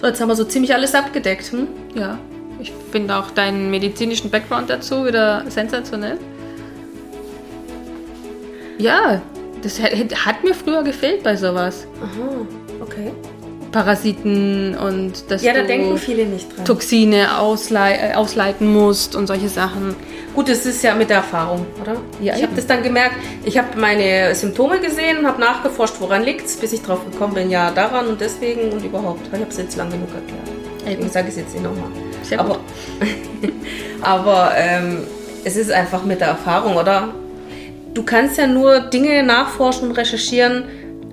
So, jetzt haben wir so ziemlich alles abgedeckt. Hm? Ja, ich finde auch deinen medizinischen Background dazu wieder sensationell. Ja, das hat mir früher gefehlt bei sowas. Aha, okay. Parasiten und dass da denken viele nicht dran. Toxine ausleiten musst und solche Sachen. Gut, das ist ja mit der Erfahrung, oder? Ja, ich habe das dann gemerkt, ich habe meine Symptome gesehen und habe nachgeforscht, woran liegt's, bis ich drauf gekommen bin, ja, daran und deswegen und überhaupt. Ich habe es jetzt lang genug erklärt. Deswegen sage ich es jetzt nicht nochmal. Aber es ist einfach mit der Erfahrung, oder? Du kannst ja nur Dinge nachforschen und recherchieren,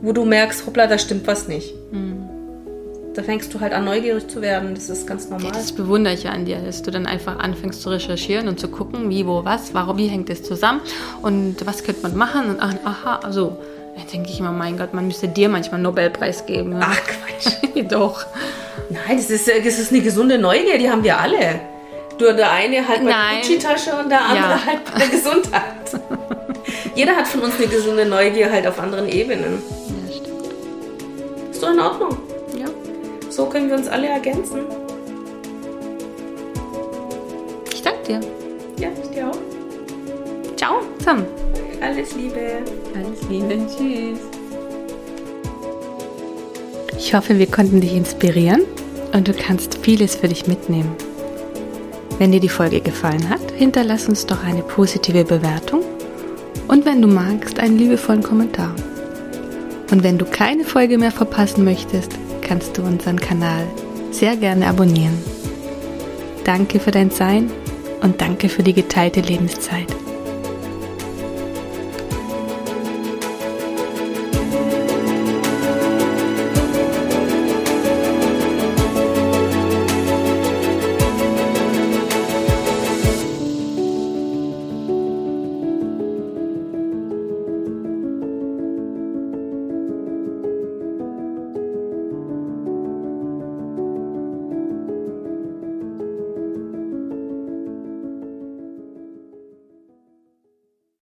wo du merkst, hoppla, da stimmt was nicht. Mhm. Da fängst du halt an, neugierig zu werden. Das ist ganz normal. Das bewundere ich ja an dir, dass du dann einfach anfängst zu recherchieren und zu gucken, wie, wo, was, warum, wie hängt das zusammen und was könnte man machen und aha, so. Dann denke ich immer, mein Gott, man müsste dir manchmal einen Nobelpreis geben. Ja. Ach, Quatsch. Doch. Nein, das ist eine gesunde Neugier, die haben wir alle. Nur der eine halt bei der Gucci-Tasche und der andere halt bei der Gesundheit. Jeder hat von uns eine gesunde Neugier halt auf anderen Ebenen. Ja, stimmt. Ist doch in Ordnung. Ja. So können wir uns alle ergänzen. Ich danke dir. Ja, ich dir auch. Ciao zusammen. Alles Liebe. Alles Liebe. Tschüss. Ich hoffe, wir konnten dich inspirieren und du kannst vieles für dich mitnehmen. Wenn dir die Folge gefallen hat, hinterlass uns doch eine positive Bewertung und wenn du magst, einen liebevollen Kommentar. Und wenn du keine Folge mehr verpassen möchtest, kannst du unseren Kanal sehr gerne abonnieren. Danke für dein Sein und danke für die geteilte Lebenszeit.